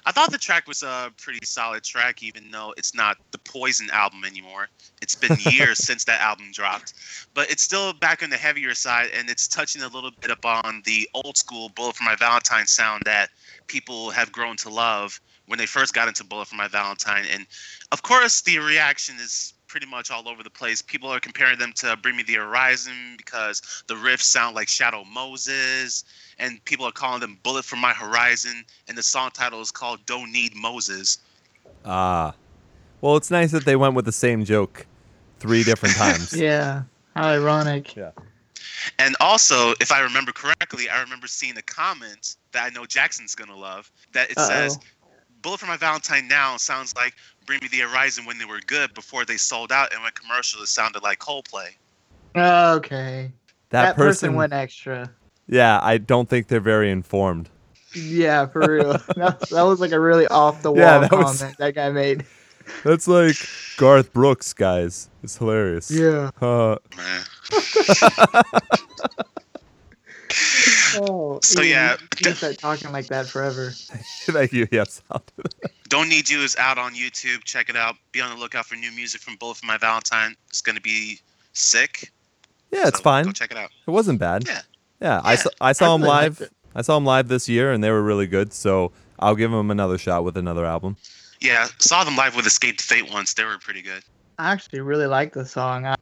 I thought the track was a pretty solid track, even though it's not the Poison album anymore. It's been years since that album dropped. But it's still back on the heavier side, and it's touching a little bit upon the old school Bullet for My Valentine sound that people have grown to love when they first got into Bullet for My Valentine. And, of course, the reaction is pretty much all over the place. People are comparing them to Bring Me the Horizon because the riffs sound like Shadow Moses, and people are calling them Bullet for My Horizon, and the song title is called Don't Need Moses. Well, it's nice that they went with the same joke 3 different times. Yeah, how ironic. Yeah. And also, if I remember correctly, I remember seeing a comment that I know Jackson's gonna love, that it says, Bullet for My Valentine now sounds like Bring Me the Horizon when they were good before they sold out and went commercial. It sounded like Coldplay. Okay. That person went extra. Yeah, I don't think they're very informed. Yeah, for real. That was like a really off-the-wall comment that guy made. That's like Garth Brooks, guys. It's hilarious. Yeah. So yeah, you start talking like that forever. Thank you. Yes, I'll do that. Don't Need You is out on YouTube. Check it out. Be on the lookout for new music from Bullet for My Valentine. It's gonna be sick. Yeah, it's fine. Go check it out. It wasn't bad. Yeah. I saw them live. I saw them live this year, and they were really good. So I'll give them another shot with another album. Yeah, saw them live with Escape to Fate once. They were pretty good. I actually really like the song.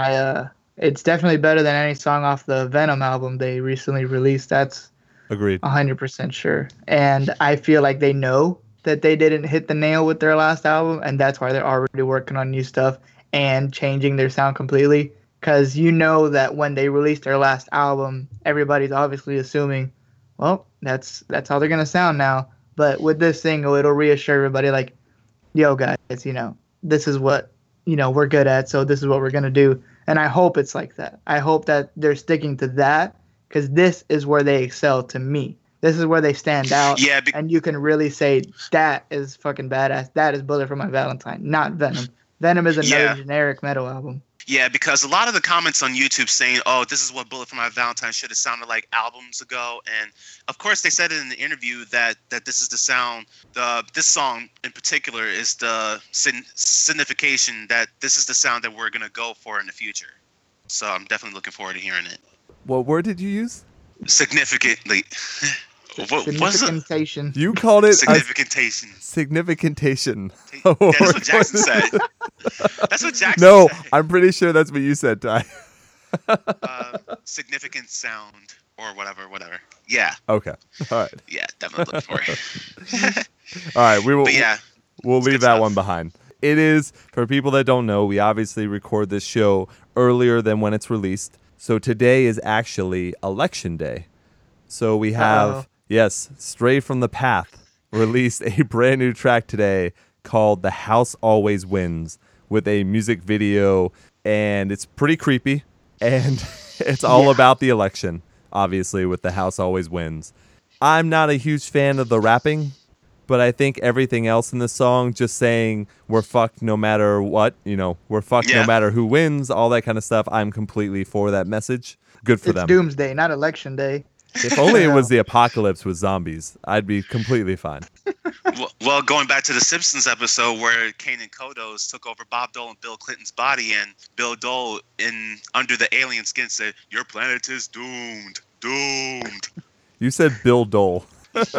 It's definitely better than any song off the Venom album they recently released. That's agreed. 100% sure. And I feel like they know that they didn't hit the nail with their last album, and that's why they're already working on new stuff and changing their sound completely. Because you know that when they released their last album, everybody's obviously assuming, well, that's how they're going to sound now. But with this single, it'll reassure everybody like, yo, guys, you know, this is what, you know, we're good at, so this is what we're going to do. And I hope it's like that. I hope that they're sticking to that, because this is where they excel to me. This is where they stand out. Yeah, and you can really say that is fucking badass. That is Bullet for My Valentine, not Venom. Venom is another generic metal album. Yeah, because a lot of the comments on YouTube saying, oh, this is what Bullet for My Valentine should have sounded like albums ago. And, of course, they said it in the interview that this is the sound. This song in particular is the signification that this is the sound that we're going to go for in the future. So I'm definitely looking forward to hearing it. What word did you use? Significantly. Significantation. You called it significantation. Significantation. Yeah, that's what Jackson said. That's what Jackson said. No, I'm pretty sure that's what you said, Ty. Significant sound or whatever. Yeah. Okay. All right. Yeah, definitely look for it. All right, we will. But yeah, we'll leave that one behind. It is, for people that don't know, we obviously record this show earlier than when it's released. So today is actually Election Day. So we have, Stray from the Path released a brand new track today called The House Always Wins, with a music video, and it's pretty creepy, and it's all about the election, obviously, with the House Always Wins. I'm not a huge fan of the rapping, but I think everything else in the song, just saying we're fucked no matter what, you know, we're fucked no matter who wins, all that kind of stuff, I'm completely for that message. Good for them. It's doomsday, not election day. If only it was the apocalypse with zombies, I'd be completely fine. Well, going back to the Simpsons episode where Kane and Kodos took over Bob Dole and Bill Clinton's body, and Bill Dole, in under the alien skin, said, "Your planet is doomed, doomed." You said Bill Dole. Did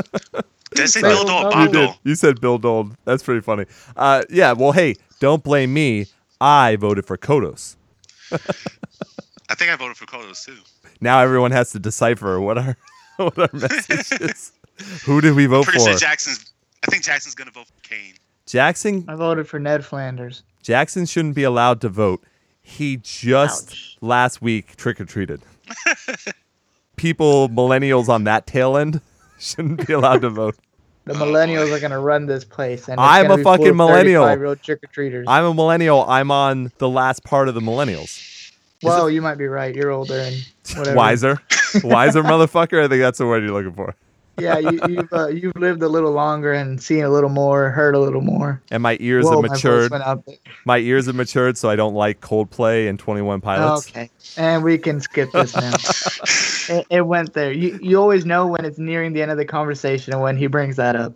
I say Bill Dole? Bob Dole. You said Bill Dole. That's pretty funny. Yeah. Well, hey, don't blame me. I voted for Kodos. I think I voted for Kodos too. Now everyone has to decipher what our message is. Who did we vote for? Sure I think Jackson's going to vote for Kane. Jackson. I voted for Ned Flanders. Jackson shouldn't be allowed to vote. He just last week trick or treated. People, millennials on that tail end, shouldn't be allowed to vote. The millennials are going to run this place. And I'm a fucking millennial. I'm a millennial. I'm on the last part of the millennials. Well, you might be right. You're older and whatever. Wiser motherfucker. I think that's the word you're looking for. Yeah, you've lived a little longer and seen a little more, heard a little more. And my ears have matured. My ears have matured, so I don't like Coldplay and 21 Pilots. Okay, and we can skip this now. It went there. You always know when it's nearing the end of the conversation and when he brings that up.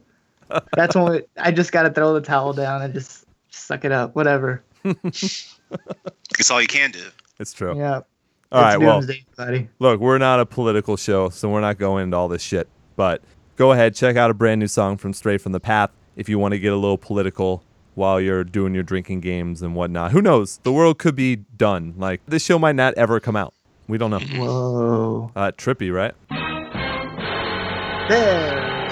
That's when I just got to throw the towel down and just suck it up. Whatever. It's all you can do. It's true. Yeah. All right. Well, look, we're not a political show, so we're not going into all this shit. But go ahead, check out a brand new song from Straight from the Path if you want to get a little political while you're doing your drinking games and whatnot. Who knows? The world could be done. Like, this show might not ever come out. We don't know. Whoa. Trippy, right? There.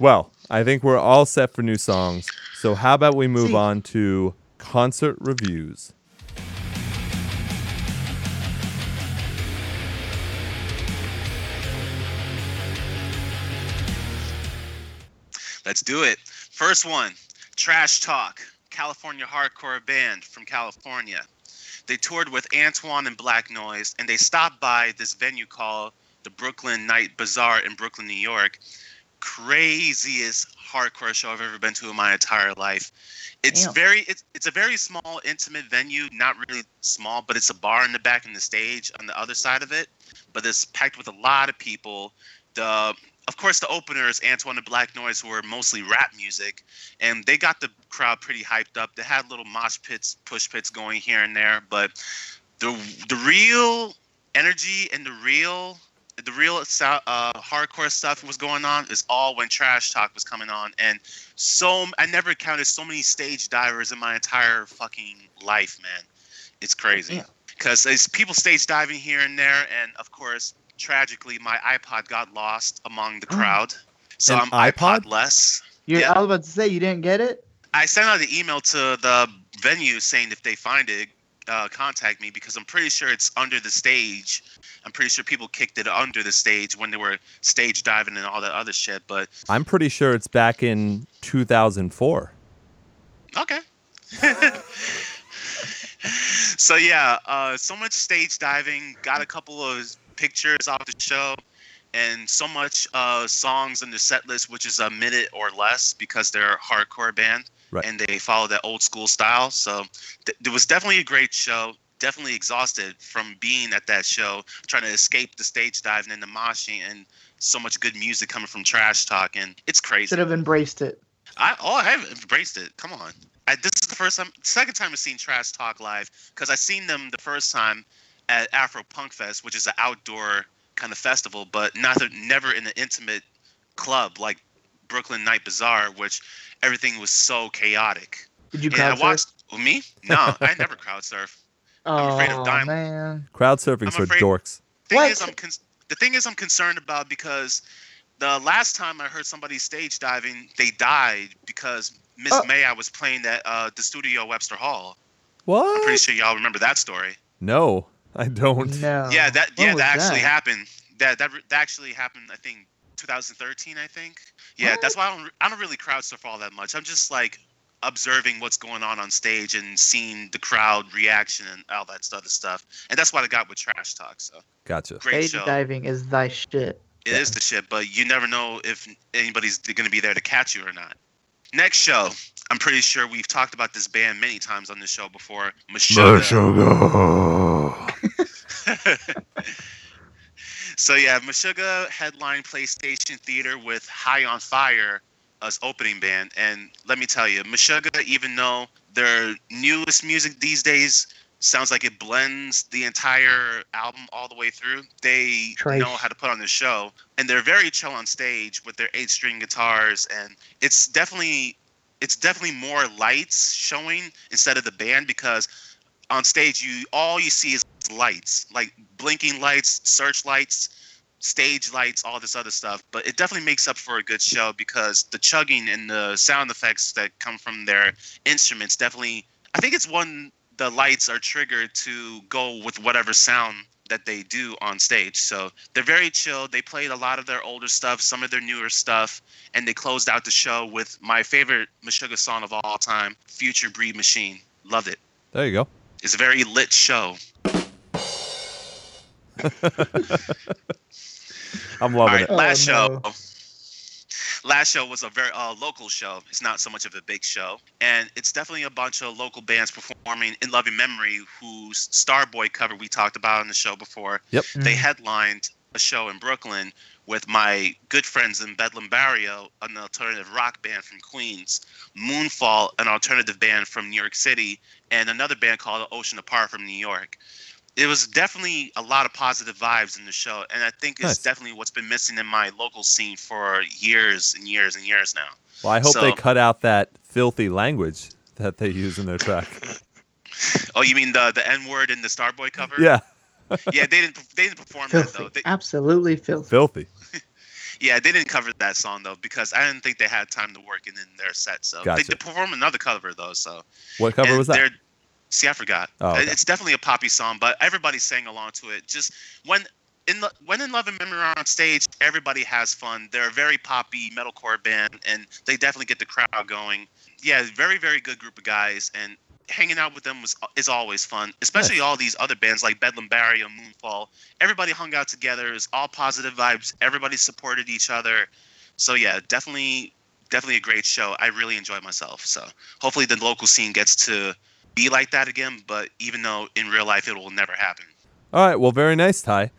Well, I think we're all set for new songs. So how about we move on to concert reviews? Let's do it. First one, Trash Talk, California hardcore band from California. They toured with Antoine and Black Noise, and they stopped by this venue called the Brooklyn Night Bazaar in Brooklyn, New York. Craziest hardcore show I've ever been to in my entire life. It's it's a very small, intimate venue. Not really small, but it's a bar in the back and the stage on the other side of it. But it's packed with a lot of people. Of course, the openers, Antoine and Black Noise, were mostly rap music, and they got the crowd pretty hyped up. They had little mosh pits, push pits going here and there, but the real energy and the real hardcore stuff was going on is all when Trash Talk was coming on. And I never counted so many stage divers in my entire fucking life, man. It's crazy. Because there's people stage diving here and there, and of course, tragically, my iPod got lost among the crowd, so I'm iPod-less. I was about to say, you didn't get it? I sent out an email to the venue saying if they find it, contact me, because I'm pretty sure it's under the stage. I'm pretty sure people kicked it under the stage when they were stage diving and all that other shit. But I'm pretty sure it's back in 2004. Okay. So yeah, so much stage diving, got a couple of pictures off the show, and so much songs in the set list, which is a minute or less, because they're a hardcore band, right? And they follow that old school style. So it was definitely a great show. Definitely exhausted from being at that show, trying to escape the stage dive and the moshing, and so much good music coming from Trash Talk, and it's crazy. Should have embraced it. I have embraced it. Come on. This is the second time I've seen Trash Talk live, because I seen them the first time at Afro Punk Fest, which is an outdoor kind of festival, but never in an intimate club like Brooklyn Night Bazaar, which everything was so chaotic. Did you crowd surf? Me? No, I never crowd surf. I'm afraid of dying. Man. Crowd surfing's for dorks. The thing is I'm concerned about, because the last time I heard somebody stage diving, they died because Miss May I was playing at the studio Webster Hall. What? I'm pretty sure y'all remember that story. No. I don't. No. Yeah, that happened. That actually happened. I think 2013. Yeah, what? That's why I don't really crowd surf all that much. I'm just like observing what's going on stage and seeing the crowd reaction and all that other stuff. And that's what I got with Trash Talk. So gotcha. Great show. Stage diving is thy shit. It is the shit, but you never know if anybody's going to be there to catch you or not. Next show. I'm pretty sure we've talked about this band many times on this show before. Meshuggah. So yeah, Meshuggah headlined PlayStation Theater with High on Fire as opening band. And let me tell you, Meshuggah, even though their newest music these days sounds like it blends the entire album all the way through, they know how to put on the show. And they're very chill on stage with their 8-string guitars. And it's definitely more lights showing instead of the band, because on stage all you see is lights, like blinking lights, search lights, stage lights, all this other stuff. But it definitely makes up for a good show because the chugging and the sound effects that come from their instruments definitely, I think it's when the lights are triggered to go with whatever sound that they do on stage. So they're very chill. They played a lot of their older stuff, some of their newer stuff, and they closed out the show with my favorite Meshuggah song of all time, Future Breed Machine. Loved it. There you go. It's a very lit show. I'm loving it. Last show was a very local show. It's not so much of a big show. And it's definitely a bunch of local bands performing In Loving Memory, whose Starboy cover we talked about on the show before. Yep. Mm-hmm. They headlined a show in Brooklyn with my good friends in Bedlam Barrio, an alternative rock band from Queens, Moonfall, an alternative band from New York City, and another band called Ocean Apart from New York. It was definitely a lot of positive vibes in the show, and I think it's definitely what's been missing in my local scene for years and years and years now. Well, I hope they cut out that filthy language that they use in their track. Oh, you mean the N-word in the Starboy cover? Yeah. Yeah, they didn't perform filthy. That, though. Absolutely filthy. Filthy. Yeah, they didn't cover that song, though, because I didn't think they had time to work it in their set. So gotcha. They performed another cover, though. So what cover was that? See, I forgot. Oh, okay. It's definitely a poppy song, but everybody sang along to it. Just when In Love and Memory are on stage, everybody has fun. They're a very poppy metalcore band, and they definitely get the crowd going. Yeah, very, very good group of guys, and hanging out with them is always fun, especially all these other bands like Bedlam Barrio, Moonfall. Everybody hung out together. It was all positive vibes. Everybody supported each other. So, yeah, definitely a great show. I really enjoyed myself. So hopefully the local scene gets to be like that again, but even though in real life it will never happen. All right, well, very nice, Ty.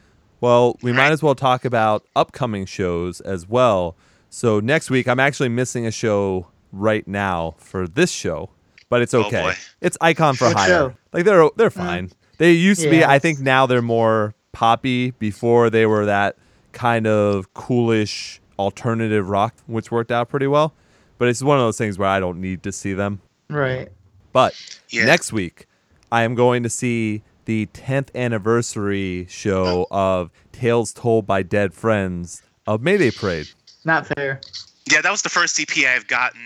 Well, we might as well talk about upcoming shows as well. So next week, I'm actually missing a show right now for this show, but it's okay. Oh, it's Icon for Hire. Show. Like they're fine. They used to be. I think now they're more poppy. Before they were that kind of coolish alternative rock, which worked out pretty well. But it's one of those things where I don't need to see them. Right. But next week, I am going to see the 10th anniversary show of Tales Told by Dead Friends of Mayday Parade. Not fair. Yeah, that was the first EP I've gotten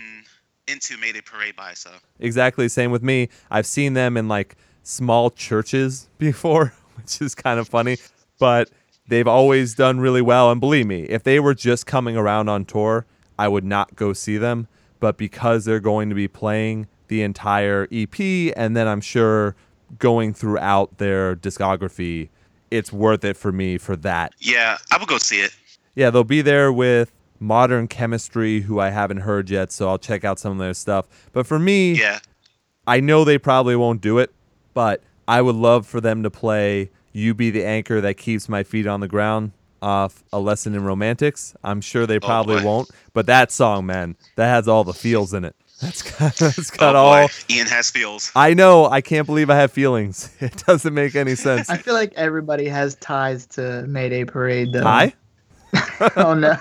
into Mayday Parade by. So exactly, same with me. I've seen them in like small churches before, which is kind of funny. But they've always done really well. And believe me, if they were just coming around on tour, I would not go see them. But because they're going to be playing the entire EP, and then I'm sure going throughout their discography, it's worth it for me for that. Yeah, I would go see it. Yeah, they'll be there with Modern Chemistry, who I haven't heard yet, so I'll check out some of their stuff. But for me, I know they probably won't do it, but I would love for them to play You Be the Anchor That Keeps My Feet on the Ground off A Lesson in Romantics. I'm sure they probably won't, but that song, man, that has all the feels in it. That's got all. Ian has feels. I know. I can't believe I have feelings. It doesn't make any sense. I feel like everybody has ties to Mayday Parade, though. Tie? Oh, no.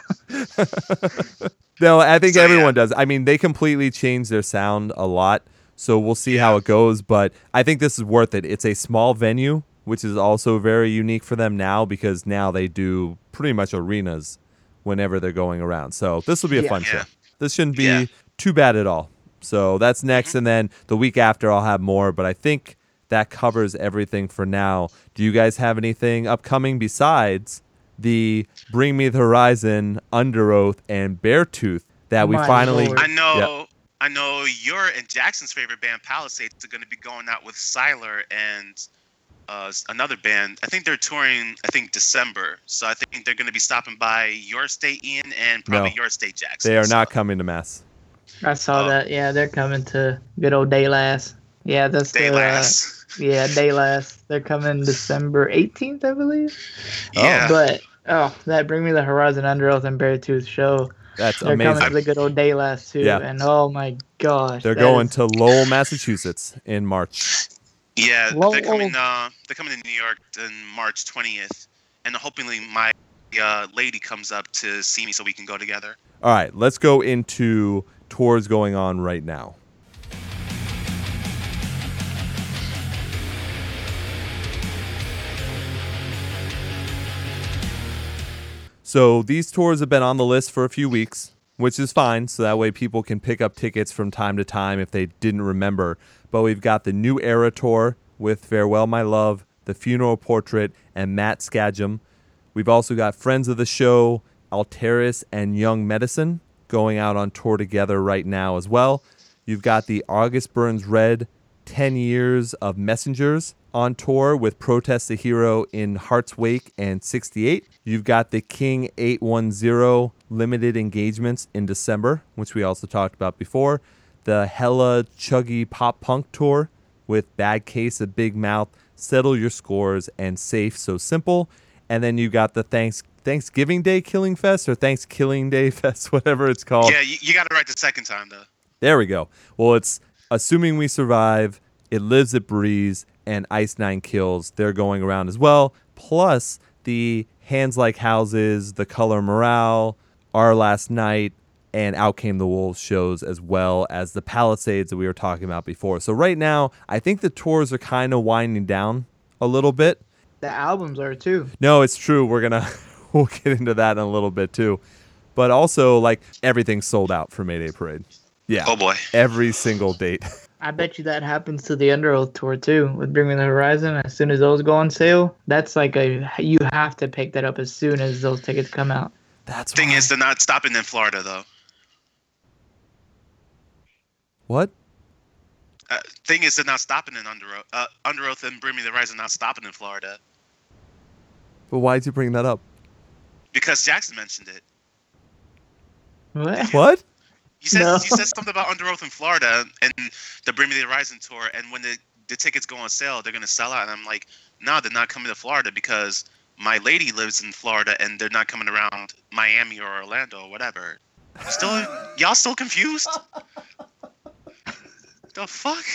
No, I think everyone does. I mean, they completely changed their sound a lot, so we'll see how it goes, but I think this is worth it. It's a small venue, which is also very unique for them now, because now they do pretty much arenas whenever they're going around. So this will be a fun show. This shouldn't be too bad at all. So that's next, and then the week after I'll have more, but I think that covers everything for now. Do you guys have anything upcoming besides the Bring Me the Horizon, Under Oath, and Beartooth that we finally... I know I know your and Jackson's favorite band, Palisades, are going to be going out with Siler and another band. I think they're touring, December. So I think they're going to be stopping by your state, Ian, and probably your state, Jackson. They are not coming to Mass. I saw that. Yeah, they're coming to good old Daylass. Yeah, that's Daylass. Daylass. They're coming December 18th, I believe. Yeah. But, that Bring Me the Horizon, Under Oath, and Bare Tooth show. That's They're amazing. They're coming to the good old Daylass, too. Yeah. And, oh, my gosh. They're going to Lowell, Massachusetts in March. Yeah, they're coming to New York on March 20th. And hopefully my lady comes up to see me so we can go together. All right, let's go into tours going on right now. So these tours have been on the list for a few weeks, which is fine. So that way people can pick up tickets from time to time if they didn't remember. But we've got the New Era Tour with Farewell My Love, The Funeral Portrait, and Matt Skadjum. We've also got Friends of the Show, Alteris, and Young Medicine going out on tour together right now as well. You've got the August Burns Red 10 Years of Messengers on tour with Protest the Hero in Heart's Wake and 68. You've got the King 810 limited engagements in December, which we also talked about before. The Hella Chuggy Pop Punk Tour with Bad Case of Big Mouth, Settle Your Scores, and Safe So Simple. And then you got the Thanksgiving Day Killing Fest or Thanksgiving Day Fest, whatever it's called. Yeah, you got it right the second time, though. There we go. Well, it's Assuming We Survive, It Lives, It Breathes, and Ice Nine Kills. They're going around as well. Plus the Hands Like Houses, The Color Morale, Our Last Night, and Out Came the Wolves shows, as well as the Palisades that we were talking about before. So right now, I think the tours are kind of winding down a little bit. The albums are too. No, it's true. We'll get into that in a little bit too. But also, like, everything's sold out for Mayday Parade. Yeah. Oh boy. Every single date. I bet you that happens to the Under Oath tour too with Bring Me the Horizon. As soon as those go on sale, that's like you have to pick that up as soon as those tickets come out. That's the thing is, they're not stopping in Florida though. What? Thing is, they're not stopping in Under Oath and Bring Me the Horizon. Not stopping in Florida. But why did you bring that up? Because Jackson mentioned it. What? You said something about Under Oath in Florida and the Bring Me the Horizon tour, and when the tickets go on sale, they're going to sell out. And I'm like, no, they're not coming to Florida because my lady lives in Florida, and they're not coming around Miami or Orlando or whatever. Y'all still confused? The fuck?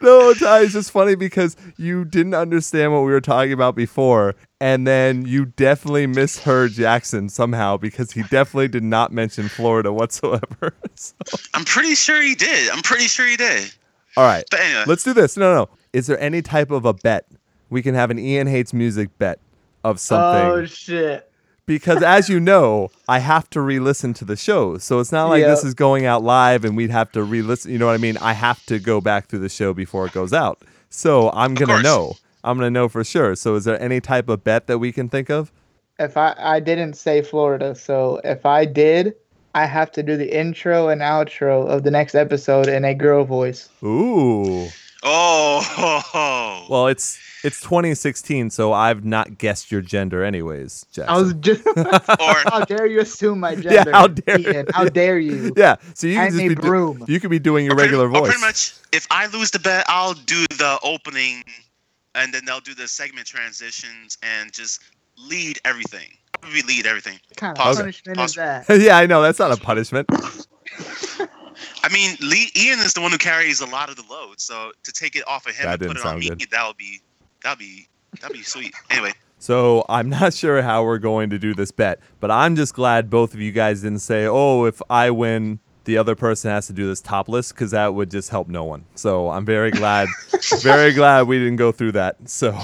No, Ty, it's just funny because you didn't understand what we were talking about before, and then you definitely misheard Jackson somehow because he definitely did not mention Florida whatsoever. So. I'm pretty sure he did. All right. But anyway. Let's do this. No. Is there any type of a bet? We can have an Ian Hates Music bet of something. Oh, shit. Because as you know, I have to re-listen to the show. So it's not like this is going out live and we'd have to re-listen. You know what I mean? I have to go back through the show before it goes out. So I'm going to know. I'm going to know for sure. So is there any type of bet that we can think of? If I didn't say Florida. So if I did, I have to do the intro and outro of the next episode in a girl voice. Ooh. Oh. Well, it's 2016, so I've not guessed your gender anyways, Jackson. I was just how dare you assume my gender? Yeah, how dare Ian. How dare you? Yeah, so you can you could be doing your regular voice. Pretty much, if I lose the bet, I'll do the opening, and then they'll do the segment transitions and just lead everything. Probably lead everything. What kind of punishment is that? Yeah, I know. That's not a punishment. I mean, Ian is the one who carries a lot of the load, so to take it off of him and put it on me, that'd be sweet. Anyway. So I'm not sure how we're going to do this bet, but I'm just glad both of you guys didn't say, oh, if I win, the other person has to do this topless, because that would just help no one. So I'm very glad we didn't go through that. So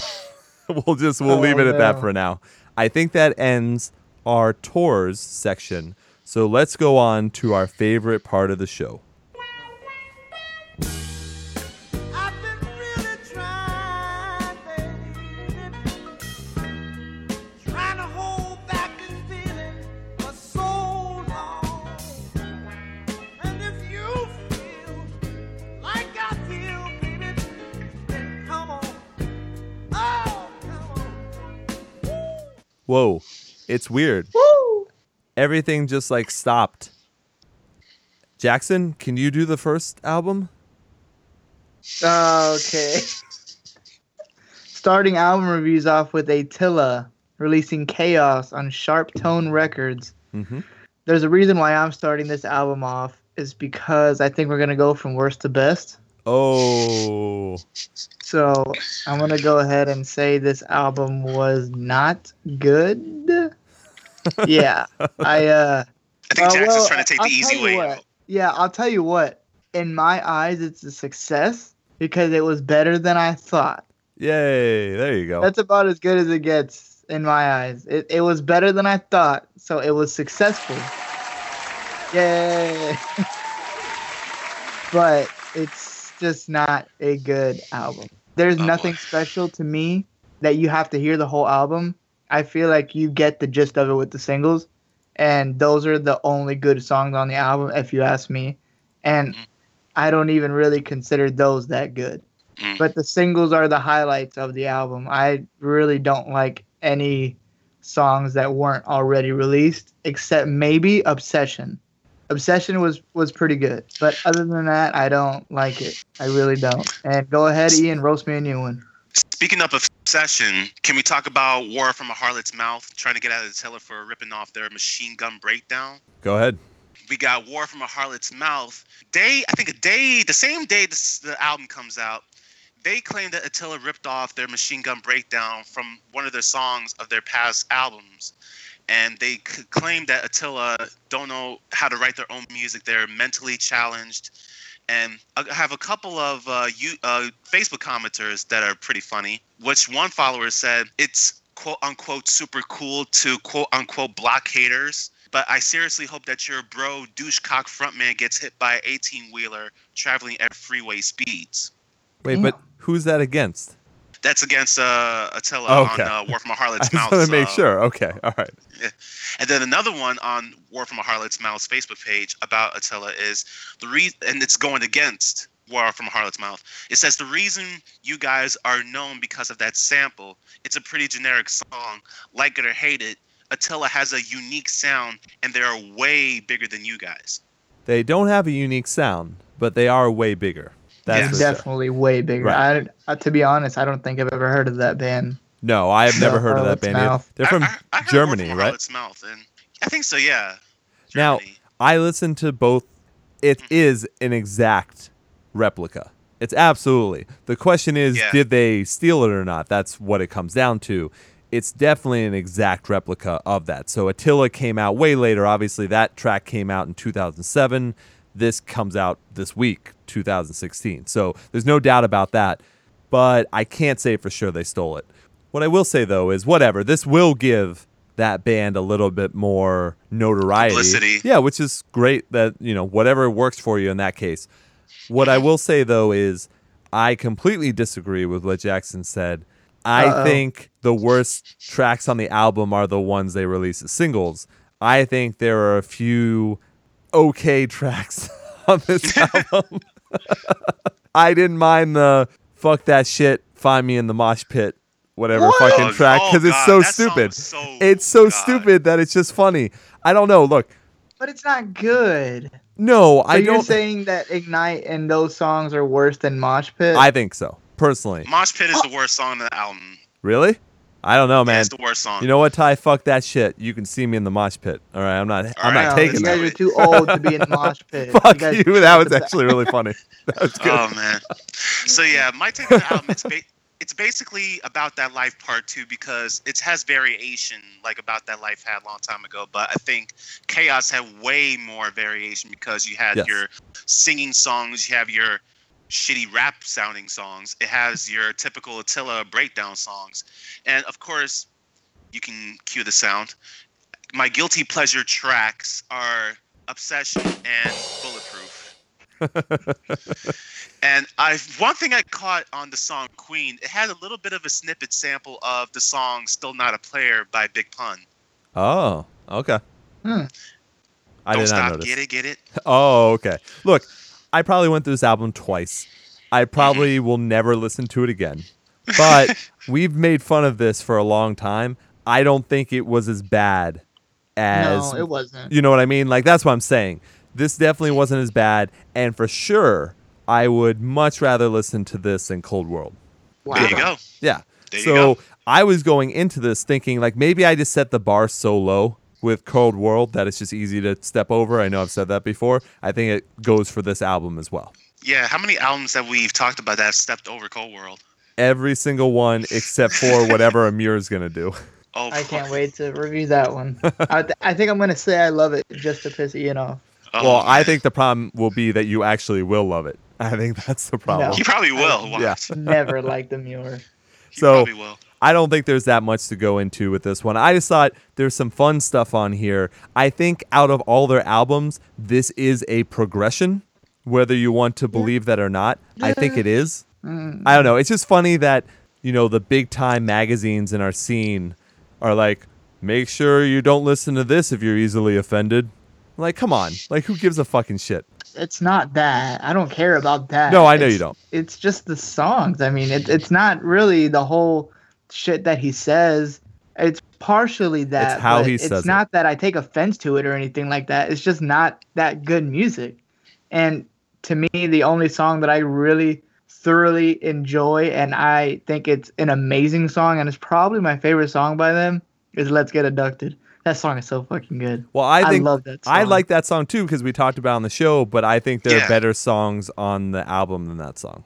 we'll leave it at that for now. I think that ends our tours section. So let's go on to our favorite part of the show. Whoa. It's weird. Woo! Everything just like stopped. Jackson, can you do the first album? Okay. Starting album reviews off with Attila releasing Chaos on Sharp Tone Records. Mm-hmm. There's a reason why I'm starting this album off is because I think we're going to go from worst to best. Oh. So I'm going to go ahead and say this album was not good. Yeah. I think Jackson's trying to take the easy way out. Yeah, I'll tell you what. In my eyes, it's a success because it was better than I thought. Yay. There you go. That's about as good as it gets in my eyes. It was better than I thought, so it was successful. Yay. But it's just not a good album. There's nothing special to me that you have to hear the whole album. I feel like you get the gist of it with the singles, and those are the only good songs on the album, if you ask me. And I don't even really consider those that good. But the singles are the highlights of the album. I really don't like any songs that weren't already released, except maybe Obsession. Obsession was pretty good. But other than that, I don't like it. I really don't. And go ahead, Ian, roast me a new one. Speaking of Obsession, can we talk about War from a Harlot's Mouth, trying to get out of the Taylor for ripping off their Machine Gun Breakdown? Go ahead. We got War from a Harlot's Mouth. The same day the album comes out, they claim that Attila ripped off their Machine Gun Breakdown from one of their songs of their past albums. And they claim that Attila don't know how to write their own music. They're mentally challenged. And I have a couple of Facebook commenters that are pretty funny, which one follower said, it's quote-unquote super cool to quote-unquote block haters. But I seriously hope that your bro douchecock frontman gets hit by an 18-wheeler traveling at freeway speeds. Wait, but who's that against? That's against Attila on War from a Harlot's Mouth. I just want to make sure. Okay, all right. Yeah. And then another one on War from a Harlot's Mouth's Facebook page about Attila is and it's going against War from a Harlot's Mouth. It says the reason you guys are known because of that sample. It's a pretty generic song. Like it or hate it, Attila has a unique sound, and they are way bigger than you guys. They don't have a unique sound, but they are way bigger. That's definitely way bigger. Right. To be honest, I don't think I've ever heard of that band. No, I have never heard of that band either. They're from Germany, right? Harlot's Mouth, and I think so, yeah. Germany. Now, I listened to both. It is an exact replica. It's absolutely. The question is, did they steal it or not? That's what it comes down to. It's definitely an exact replica of that. So Attila came out way later. Obviously, that track came out in 2007. This comes out this week, 2016. So there's no doubt about that. But I can't say for sure they stole it. What I will say, though, is whatever. This will give that band a little bit more notoriety. Publicity. Yeah, which is great that, whatever works for you in that case. What I will say, though, is I completely disagree with what Jackson said. I think the worst tracks on the album are the ones they release as singles. I think there are a few okay tracks on this album. I didn't mind the fuck that shit, find me in the mosh pit, whatever fucking track, because it's so stupid. It's so stupid that it's just funny. I don't know. Look. But it's not good. No, so I don't. You're saying that Ignite and those songs are worse than Mosh Pit? I think so. Personally, Mosh Pit is the worst song on the album. Really? I don't know, man. Yeah, it's the worst song. You know what, Ty? Fuck that shit. You can see me in the mosh pit. All right, I'm not taking that. You guys are too old to be in the mosh pit. Fuck you. That was actually really funny. That was good. Oh man. So yeah, my take on the album it's basically About That Life Part 2 because it has variation like About That Life had a long time ago, but I think Chaos had way more variation because you had your singing songs, you have your shitty rap sounding songs. It has your typical Attila breakdown songs. And of course, you can cue the sound. My guilty pleasure tracks are Obsession and Bulletproof. And one thing I caught on the song Queen, it had a little bit of a snippet sample of the song Still Not a Player by Big Pun. Oh, okay. I did not notice. Get it. Oh, okay. Look, I probably went through this album twice. I probably will never listen to it again. But we've made fun of this for a long time. I don't think it was as bad as... No, it wasn't. You know what I mean? Like, that's what I'm saying. This definitely wasn't as bad. And for sure, I would much rather listen to this than Cold World. Wow. There you go. Yeah. There you go. I was going into this thinking, like, maybe I just set the bar so low with Cold World that it's just easy to step over. I know I've said that before. I think it goes for this album as well. Yeah. How many albums have we talked about that stepped over Cold World? Every single one except for whatever Amir is going to do. Oh, I can't wait to review that one. I think I'm going to say I love it just to piss Ian off. Oh, well, man. I think the problem will be that you actually will love it. I think that's the problem. No, you probably will. Yeah. Never liked the Muir. So probably will. I don't think there's that much to go into with this one. I just thought there's some fun stuff on here. I think out of all their albums, this is a progression, whether you want to believe that or not. I think it is. I don't know. It's just funny that, you know, the big time magazines in our scene are like, make sure you don't listen to this if you're easily offended. Like, come on. Like, who gives a fucking shit? It's not that. I don't care about that. No, I know you don't. It's just the songs. I mean, it's not really the whole shit that he says. It's partially that. It's how he says it. It's not that I take offense to it or anything like that. It's just not that good music. And to me, the only song that I really... thoroughly enjoy, and I think it's an amazing song, and it's probably my favorite song by them, is Let's Get Abducted. That song is so fucking good. Well, I love that song. I like that song too because we talked about it on the show, but I think there are better songs on the album than that song.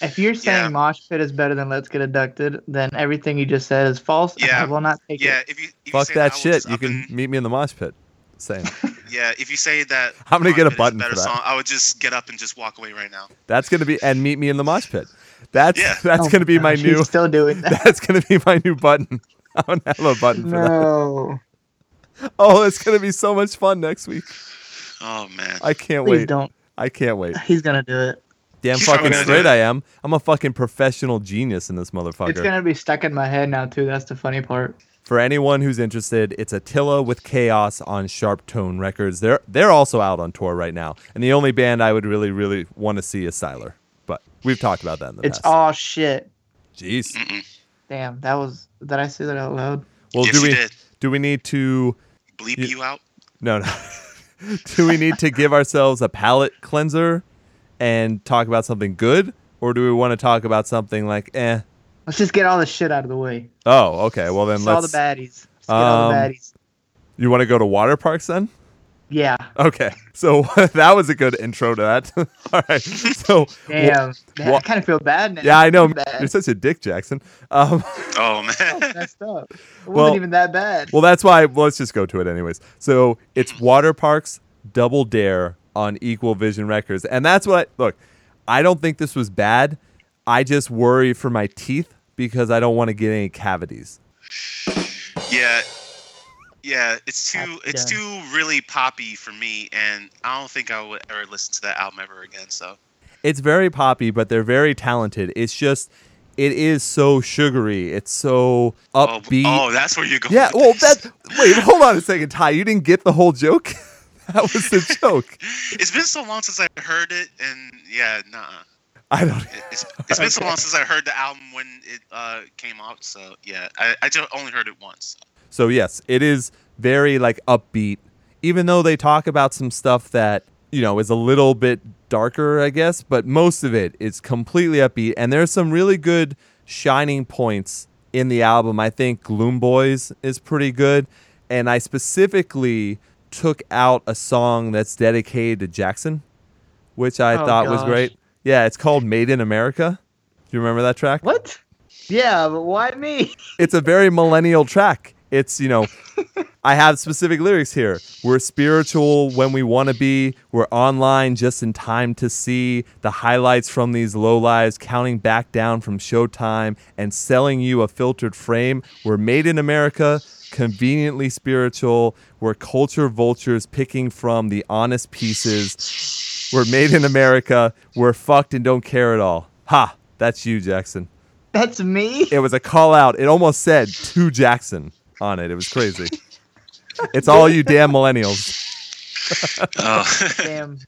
If you're saying Mosh Pit is better than Let's Get Abducted, then everything you just said is false. Yeah. I will not take it. If you fuck that shit. You can meet me in the Mosh Pit. Same. Yeah, if you say that, I'm gonna get a button for that. Song, I would just get up and just walk away right now. That's gonna be and meet me in the mosh pit. That's gonna be my new. Still doing that. That's gonna be my new button. I don't have a button for that. Oh, it's gonna be so much fun next week. Oh man, I can't wait. Don't. I can't wait. He's gonna do it. Damn fucking straight I am. I'm a fucking professional genius in this motherfucker. It's gonna be stuck in my head now too. That's the funny part. For anyone who's interested, it's Attila with Chaos on Sharp Tone Records. They're also out on tour right now. And the only band I would really, really want to see is Siler. But we've talked about that in the past. It's all shit. Jeez. Damn, that was... Did I say that out loud? Well, yes, do we need to... Bleep you out? No. Do we need to give ourselves a palate cleanser and talk about something good? Or do we want to talk about something like, eh... Let's just get all the shit out of the way. Oh, okay. Well, then let's... all the baddies. Let's get all the baddies. You want to go to water parks then? Yeah. Okay. So that was a good intro to that. All right. So damn. I kind of feel bad now. Yeah, I know. You're such a dick, Jackson. Oh, man. That's messed up. It wasn't even that bad. Well, that's why... Well, let's just go to it anyways. So it's Water Parks Double Dare on Equal Vision Records. And that's what... Look, I don't think this was bad. I just worry for my teeth. Because I don't want to get any cavities. Yeah, it's too really poppy for me, and I don't think I would ever listen to that album ever again. So it's very poppy, but they're very talented. It's just it is so sugary. It's so upbeat. Oh, that's where you go. Yeah. Well, wait. Hold on a second, Ty. You didn't get the whole joke. That was the joke. It's been so long since I heard it, and yeah, nah. I don't. It's been so long since I heard the album when it came out, so yeah, I just only heard it once. So yes, it is very like upbeat, even though they talk about some stuff that you know is a little bit darker, I guess. But most of it is completely upbeat, and there's some really good shining points in the album. I think Gloom Boys is pretty good, and I specifically took out a song that's dedicated to Jackson, which I thought was great. Yeah, it's called Made in America. Do you remember that track? What? Yeah, but why me? It's a very millennial track. It's, you know, I have specific lyrics here. We're spiritual when we want to be. We're online just in time to see the highlights from these low lives, counting back down from showtime and selling you a filtered frame. We're made in America, conveniently spiritual. We're culture vultures picking from the honest pieces. We're made in America. We're fucked and don't care at all. Ha! That's you, Jackson. That's me? It was a call out. It almost said to Jackson on it. It was crazy. It's all you damn millennials. Damn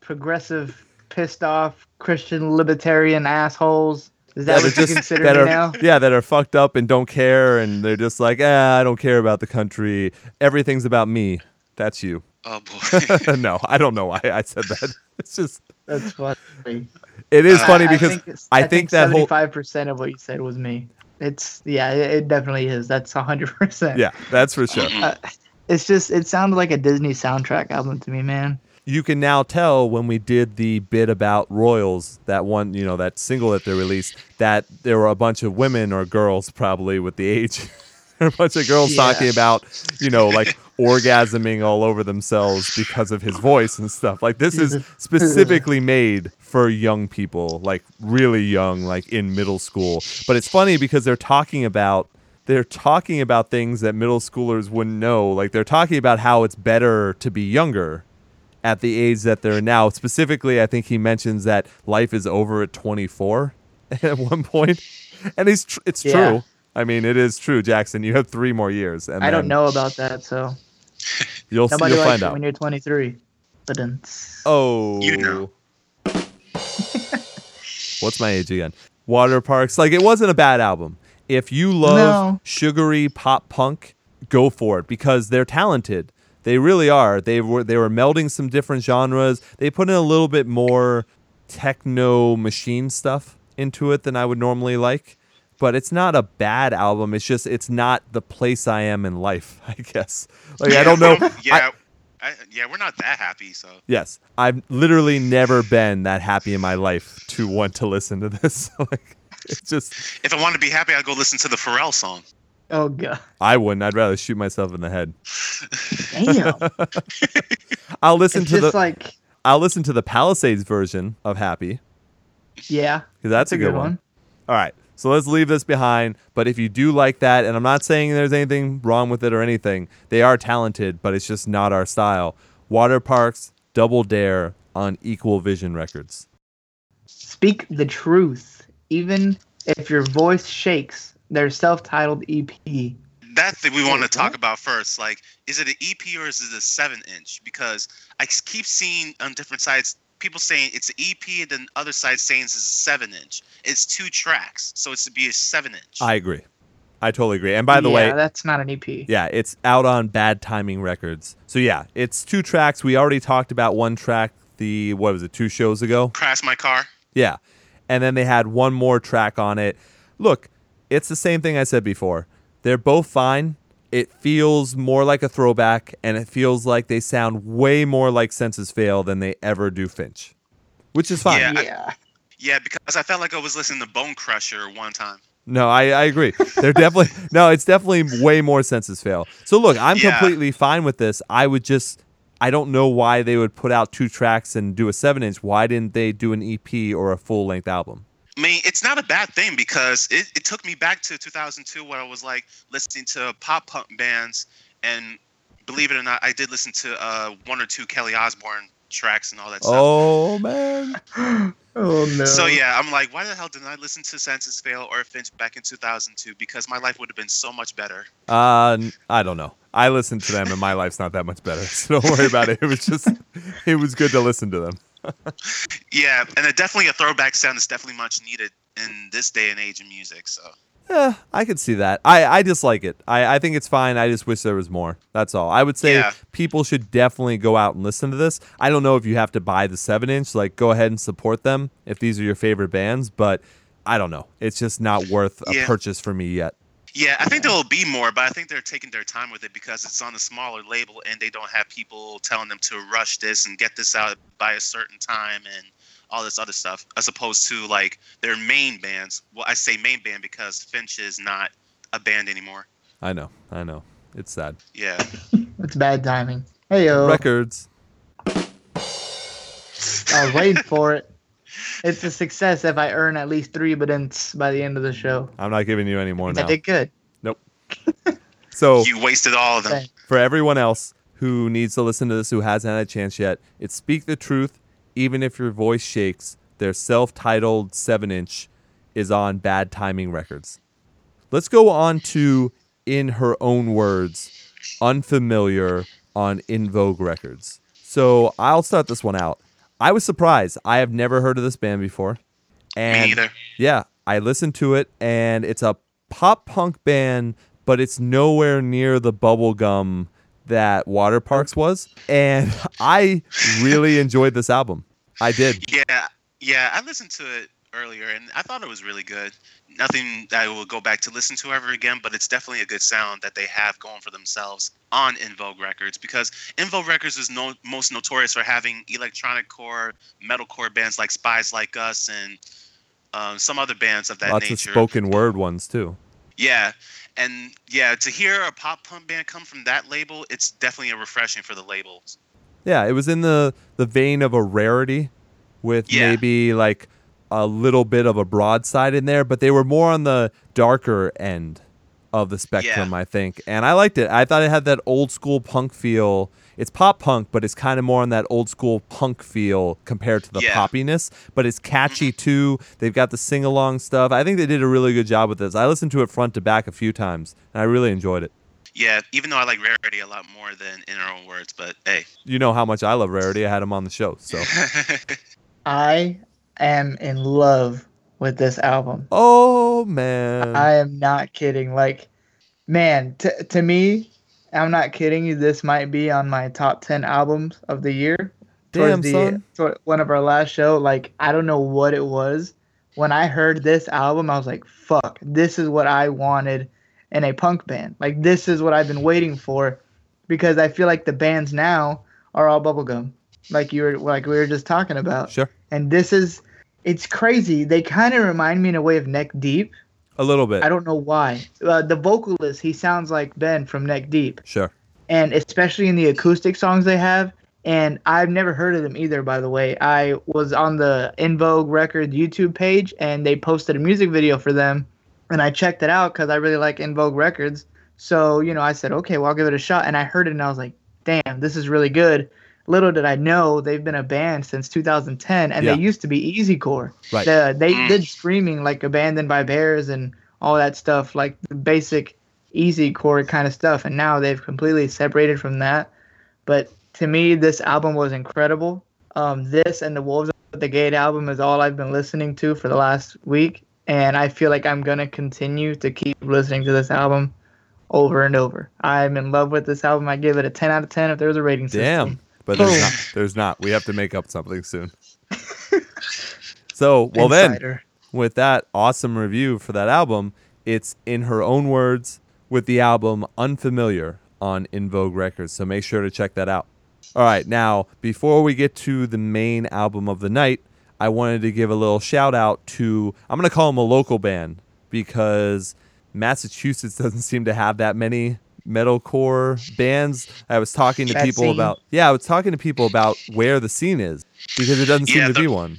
progressive, pissed off, Christian libertarian assholes. Is that what you consider me now? Yeah, that are fucked up and don't care, and they're just like, I don't care about the country. Everything's about me. That's you. Oh, boy. No, I don't know why I said that. It's just... That's funny. It is funny because I think that 75% of what you said was me. It's, yeah, it definitely is. That's 100%. Yeah, that's for sure. It's just, it sounded like a Disney soundtrack album to me, man. You can now tell when we did the bit about Royals, that one, you know, that single that they released, that there were a bunch of women or girls probably with the age. A bunch of girls talking about, you know, like orgasming all over themselves because of his voice and stuff. Like, this is specifically made for young people, like really young, like in middle school. But it's funny because they're talking about things that middle schoolers wouldn't know. Like, they're talking about how it's better to be younger at the age that they're now. Specifically, I think he mentions that life is over at 24 at one point. And it's true. I mean, it is true, Jackson. You have 3 more years. And I don't know about that, so you'll find out when you're 23. But then, you know, what's my age again? Water Parks. Like, it wasn't a bad album. If you love sugary pop punk, go for it, because they're talented. They really are. They were melding some different genres. They put in a little bit more techno machine stuff into it than I would normally like. But it's not a bad album. It's just, it's not the place I am in life, I guess. Like, I don't know. Yeah, we're not that happy, so. Yes. I've literally never been that happy in my life to want to listen to this. Like, it's just. If I wanted to be happy, I'd go listen to the Pharrell song. Oh, God. I wouldn't. I'd rather shoot myself in the head. Damn. I'll listen to the Palisades version of Happy. Yeah. Because that's a good one. All right. So let's leave this behind. But if you do like that, and I'm not saying there's anything wrong with it or anything, they are talented, but it's just not our style. Water Parks, Double Dare on Equal Vision Records. Speak the Truth, Even If Your Voice Shakes, their self-titled EP. That's the thing we want to talk about first. Like, is it an EP or is it a 7-inch? Because I keep seeing on different sites people saying it's an EP, and then other side saying it's a 7-inch. It's 2 tracks, so it's to be a 7-inch. I agree. I totally agree. And by the way, that's not an EP. Yeah, it's out on Bad Timing Records. So yeah, it's 2 tracks. We already talked about one track, 2 shows ago? Crash My Car. Yeah. And then they had one more track on it. Look, it's the same thing I said before. They're both fine. It feels more like a throwback, and it feels like they sound way more like Senses Fail than they ever do Finch, which is fine. Yeah, because I felt like I was listening to Bone Crusher one time. No, I agree. They're definitely it's definitely way more Senses Fail. So look, I'm completely fine with this. I don't know why they would put out 2 tracks and do a 7-inch. Why didn't they do an EP or a full-length album? I mean, it's not a bad thing, because it took me back to 2002 when I was like listening to pop punk bands, and believe it or not, I did listen to 1 or 2 Kelly Osbourne tracks and all that stuff. Oh, man. Oh, no. So, yeah, I'm like, why the hell didn't I listen to Senses Fail or Finch back in 2002? Because my life would have been so much better. I don't know. I listened to them, and my life's not that much better. So don't worry about it. It was good to listen to them. Yeah, and definitely a throwback sound is definitely much needed in this day and age of music. So I could see that. I just like it. I think it's fine. I just wish there was more. That's all. I would say people should definitely go out and listen to this. I don't know if you have to buy the 7-inch. Like, go ahead and support them if these are your favorite bands, but I don't know. It's just not worth a purchase for me yet. Yeah, I think there will be more, but I think they're taking their time with it because it's on a smaller label and they don't have people telling them to rush this and get this out by a certain time and all this other stuff, as opposed to, like, their main bands. Well, I say main band because Finch is not a band anymore. I know. It's sad. Yeah. It's bad timing. Hey-o. Records. I was waiting for it. It's a success if I earn at least 3 badents by the end of the show. I'm not giving you any more now. I did good. Nope. So you wasted all of them. For everyone else who needs to listen to this, who hasn't had a chance yet, it's Speak the Truth, Even If Your Voice Shakes. Their self-titled 7-inch is on Bad Timing Records. Let's go on to In Her Own Words, Unfamiliar on In Vogue Records. So I'll start this one out. I was surprised. I have never heard of this band before. Me either. Yeah, I listened to it, and it's a pop punk band, but it's nowhere near the bubblegum that Water Parks was. And I really enjoyed this album. I did. Yeah. I listened to it earlier, and I thought it was really good. Nothing that I will go back to listen to ever again, but it's definitely a good sound that they have going for themselves on In Vogue Records, because In Vogue Records is most notorious for having electronic core, metalcore bands like Spies Like Us and some other bands of that nature. Lots of spoken word ones, too. Yeah. And, yeah, to hear a pop punk band come from that label, it's definitely a refreshing for the labels. Yeah, it was in the vein of a Rarity with maybe, like, a little bit of a broadside in there, but they were more on the darker end of the spectrum, I think. And I liked it. I thought it had that old-school punk feel. It's pop punk, but it's kind of more on that old-school punk feel compared to the poppiness. But it's catchy, too. They've got the sing-along stuff. I think they did a really good job with this. I listened to it front to back a few times, and I really enjoyed it. Yeah, even though I like Rarity a lot more than In Our Own Words, but hey. You know how much I love Rarity. I had him on the show, so. I am in love with this album. Oh, man. I am not kidding. Like, man, to me, I'm not kidding you. This might be on my top 10 albums of the year. Damn, son. One of our last show, like, I don't know what it was. When I heard this album, I was like, fuck, this is what I wanted in a punk band. Like, this is what I've been waiting for, because I feel like the bands now are all bubblegum, like we were just talking about. Sure. And this is, it's crazy. They kind of remind me in a way of Neck Deep. A little bit. I don't know why. The vocalist, he sounds like Ben from Neck Deep. Sure. And especially in the acoustic songs they have. And I've never heard of them either, by the way. I was on the In Vogue Records YouTube page, and they posted a music video for them. And I checked it out because I really like In Vogue Records. So, you know, I said, okay, well, I'll give it a shot. And I heard it, and I was like, damn, this is really good. Little did I know they've been a band since 2010, and they used to be easycore. Right. They did screaming, like Abandoned by Bears and all that stuff, like the basic easycore kind of stuff. And now they've completely separated from that. But to me, this album was incredible. This and the Wolves at the Gate album is all I've been listening to for the last week, and I feel like I'm gonna continue to keep listening to this album over and over. I'm in love with this album. I give it a 10 out of 10 if there was a rating system. Damn. But there's not. We have to make up something soon. So, well, Insider. Then, with that awesome review for that album, it's In Her Own Words with the album Unfamiliar on In Vogue Records. So make sure to check that out. All right. Now, before we get to the main album of the night, I wanted to give a little shout out to, I'm going to call them a local band, because Massachusetts doesn't seem to have that many metalcore bands. I was talking to people about where the scene is, because it doesn't seem to be one.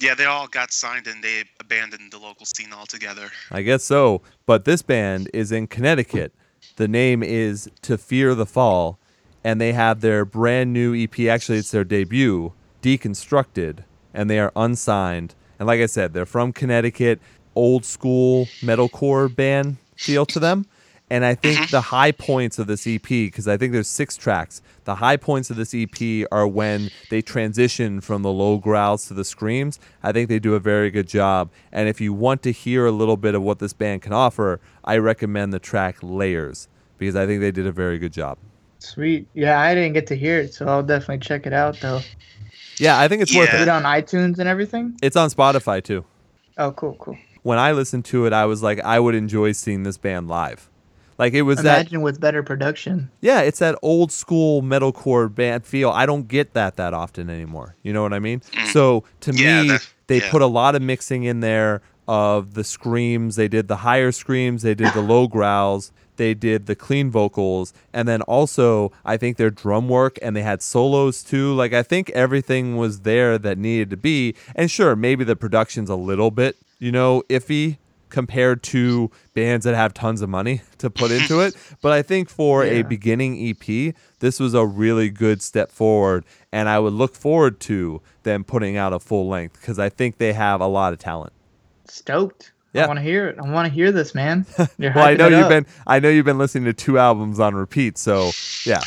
Yeah, they all got signed and they abandoned the local scene altogether. I guess so. But this band is in Connecticut. The name is To Fear the Fall, and they have their brand new EP. Actually, it's their debut, Deconstructed, and they are unsigned. And like I said, they're from Connecticut, old school metalcore band feel to them. And I think the high points of this EP, because I think there's 6 tracks, the high points of this EP are when they transition from the low growls to the screams. I think they do a very good job. And if you want to hear a little bit of what this band can offer, I recommend the track Layers, because I think they did a very good job. Sweet. Yeah, I didn't get to hear it, so I'll definitely check it out, though. Yeah, I think it's worth it. Is it on iTunes and everything? It's on Spotify, too. Oh, cool. When I listened to it, I was like, I would enjoy seeing this band live. Like, it was imagine with better production. Yeah, it's that old school metalcore band feel. I don't get that often anymore. You know what I mean? So to me, they put a lot of mixing in there of the screams. They did the higher screams. They did the low growls. They did the clean vocals. And then also, I think their drum work, and they had solos too. Like, I think everything was there that needed to be. And sure, maybe the production's a little bit, iffy, compared to bands that have tons of money to put into it. But I think for a beginning EP, this was a really good step forward, and I would look forward to them putting out a full length, because I think they have a lot of talent. Stoked. Yeah. I want to hear it. I want to hear this, man. Well, I know you've been listening to 2 albums on repeat, so yeah.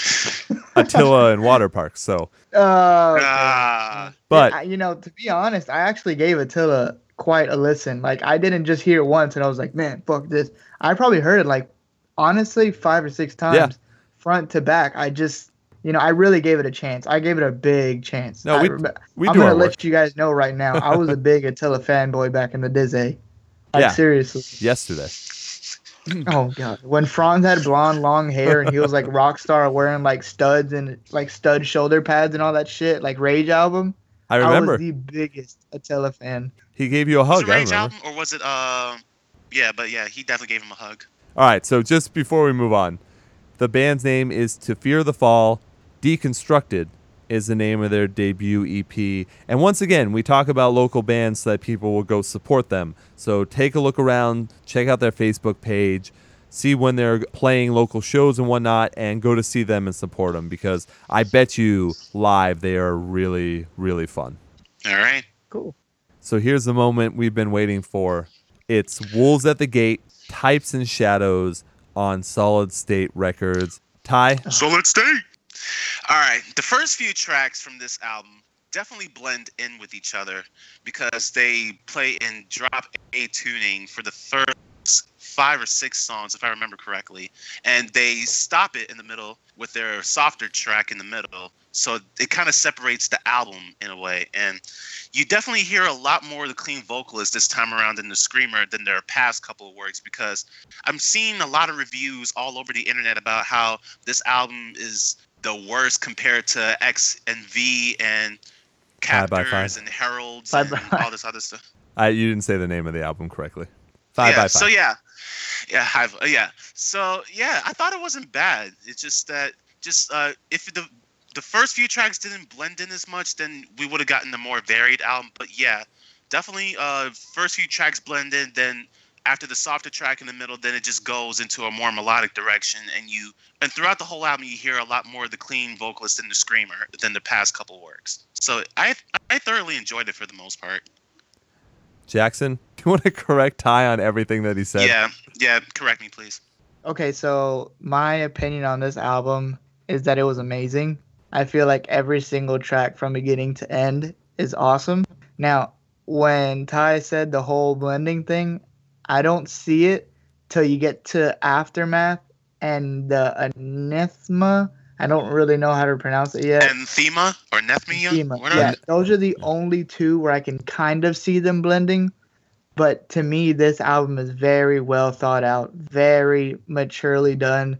Attila and Water Parks, so. But, to be honest, I actually gave Attila quite a listen. Like, I didn't just hear it once and I was like, man, fuck this. I probably heard it like, honestly, 5 or 6 times, front to back. I just, you know, I really gave it a chance. I gave it a big chance. No, I'm going to let you guys know right now. I was a big Attila fanboy back in the day. Like, seriously. Yesterday. Oh, God. When Franz had blonde, long hair and he was like rock star wearing like studs and like stud shoulder pads and all that shit, like Rage album. I remember. I was the biggest Attila fan. He gave you a hug. Was it Rage album or was it, he definitely gave him a hug. All right, so just before we move on, the band's name is To Fear the Fall. Deconstructed is the name of their debut EP. And once again, we talk about local bands so that people will go support them. So take a look around, check out their Facebook page, see when they're playing local shows and whatnot, and go to see them and support them, because I bet you live they are really, really fun. All right. Cool. So here's the moment we've been waiting for. It's Wolves at the Gate, Types and Shadows on Solid State Records. Ty? Solid State! All right. The first few tracks from this album definitely blend in with each other because they play in drop A tuning for the first 5 or 6 songs, if I remember correctly. And they stop it in the middle with their softer track in the middle. So it kind of separates the album in a way. And you definitely hear a lot more of the clean vocalist this time around in the Screamer than their past couple of works, because I'm seeing a lot of reviews all over the internet about how this album is the worst compared to X and V and Captors and Heralds and all this other stuff. You didn't say the name of the album correctly. 5x5. So I thought it wasn't bad. It's just that if the first few tracks didn't blend in as much, then we would have gotten a more varied album. But yeah, definitely first few tracks blend in, then after the softer track in the middle, then it just goes into a more melodic direction, and throughout the whole album, you hear a lot more of the clean vocalist in the Screamer than the past couple works. So I thoroughly enjoyed it for the most part. Jackson, do you want to correct Ty on everything that he said? Yeah, correct me, please. Okay, so my opinion on this album is that it was amazing. I feel like every single track from beginning to end is awesome. Now, when Ty said the whole blending thing, I don't see it till you get to Aftermath and the Anathema. I don't really know how to pronounce it yet. Anthema or Nethmia? Yeah, those are the only two where I can kind of see them blending. But to me, this album is very well thought out, very maturely done.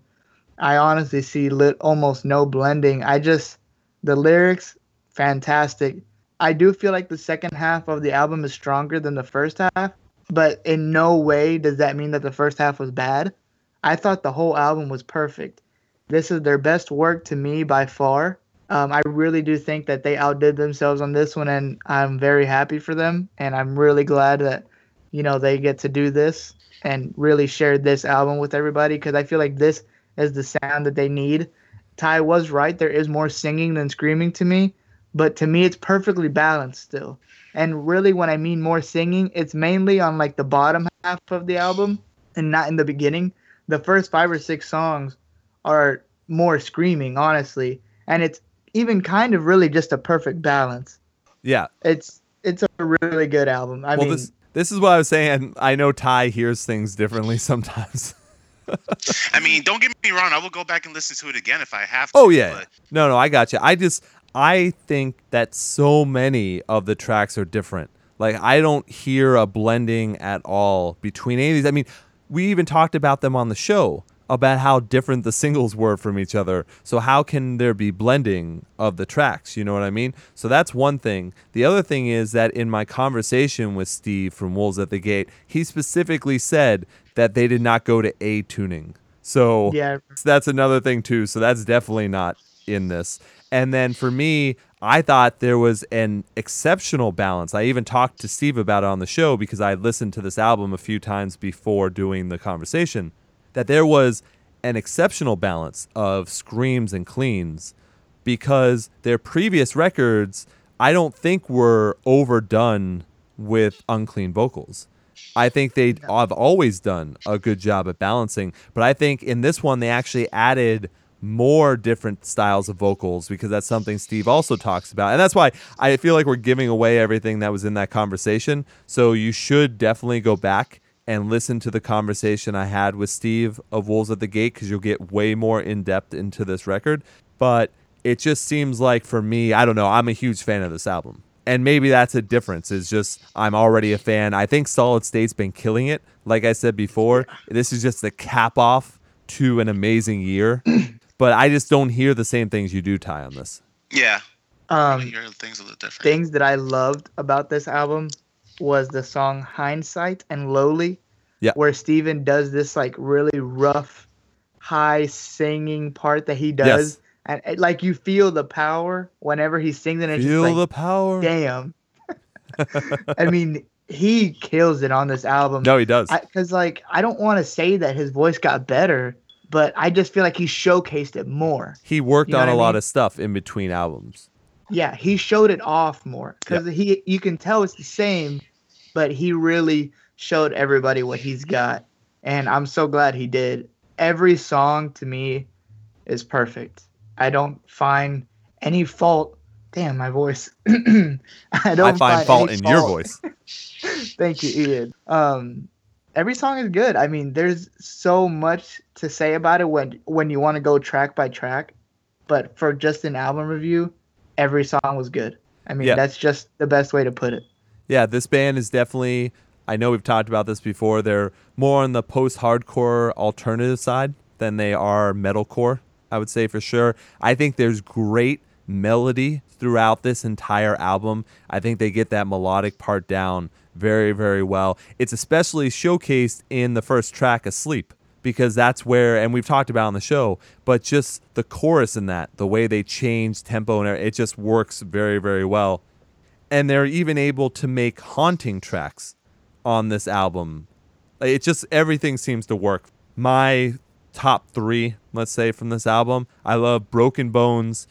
I honestly see almost no blending. The lyrics, fantastic. I do feel like the second half of the album is stronger than the first half. But in no way does that mean that the first half was bad. I thought the whole album was perfect. This is their best work to me by far. I really do think that they outdid themselves on this one, and I'm very happy for them. And I'm really glad that, you know, they get to do this and really share this album with everybody, because I feel like this is the sound that they need. Ty was right. There is more singing than screaming to me. But to me, it's perfectly balanced still. And really, when I mean more singing, it's mainly on like the bottom half of the album and not in the beginning. The first 5 or 6 songs are more screaming, honestly. And it's even kind of really just a perfect balance. Yeah. It's a really good album. I mean... This is what I was saying. I know Ty hears things differently sometimes. I mean, don't get me wrong. I will go back and listen to it again if I have to. Oh, yeah. But... No, I got you. I think that so many of the tracks are different. Like, I don't hear a blending at all between any of these. I mean, we even talked about them on the show, about how different the singles were from each other. So how can there be blending of the tracks? You know what I mean? So that's one thing. The other thing is that in my conversation with Steve from Wolves at the Gate, he specifically said that they did not go to A tuning. So yeah. That's another thing, too. So that's definitely not in this. And then for me, I thought there was an exceptional balance. I even talked to Steve about it on the show, because I had listened to this album a few times before doing the conversation, that there was an exceptional balance of screams and cleans, because their previous records, I don't think, were overdone with unclean vocals. I think they have always done a good job at balancing, but I think in this one they actually added more different styles of vocals, because that's something Steve also talks about. And that's why I feel like we're giving away everything that was in that conversation. So you should definitely go back and listen to the conversation I had with Steve of Wolves at the Gate, because you'll get way more in-depth into this record. But it just seems like, for me, I don't know, I'm a huge fan of this album. And maybe that's a difference. It's just I'm already a fan. I think Solid State's been killing it. Like I said before, this is just the cap off to an amazing year. But I just don't hear the same things you do, Ty, on this. Yeah. I hear things a little different. Things that I loved about this album was the song Hindsight and Lowly, where Steven does this like really rough, high singing part that he does. Yes. And it, like, you feel the power whenever he sings it. Feel just, like, the power. Damn. I mean, he kills it on this album. No, he does. Because like, I don't want to say that his voice got better, but I just feel like he showcased it more. He worked on a lot of stuff in between albums. Yeah, he showed it off more, because you can tell it's the same, but he really showed everybody what he's got, and I'm so glad he did. Every song to me is perfect. I don't find any fault. Damn, my voice. I find fault in your voice. Thank you, Ian. Every song is good. I mean, there's so much to say about it when you want to go track by track, but for just an album review, every song was good. I mean, that's just the best way to put it. Yeah, this band is definitely, I know we've talked about this before, they're more on the post-hardcore alternative side than they are metalcore, I would say, for sure. I think there's great melody throughout this entire album. I think they get that melodic part down very, very well. It's especially showcased in the first track, Asleep, because that's where, and we've talked about on the show, but just the chorus in that, the way they change tempo, and it just works very, very well. And they're even able to make haunting tracks on this album. It just, everything seems to work. My top three, let's say, from this album, I love Broken Bones,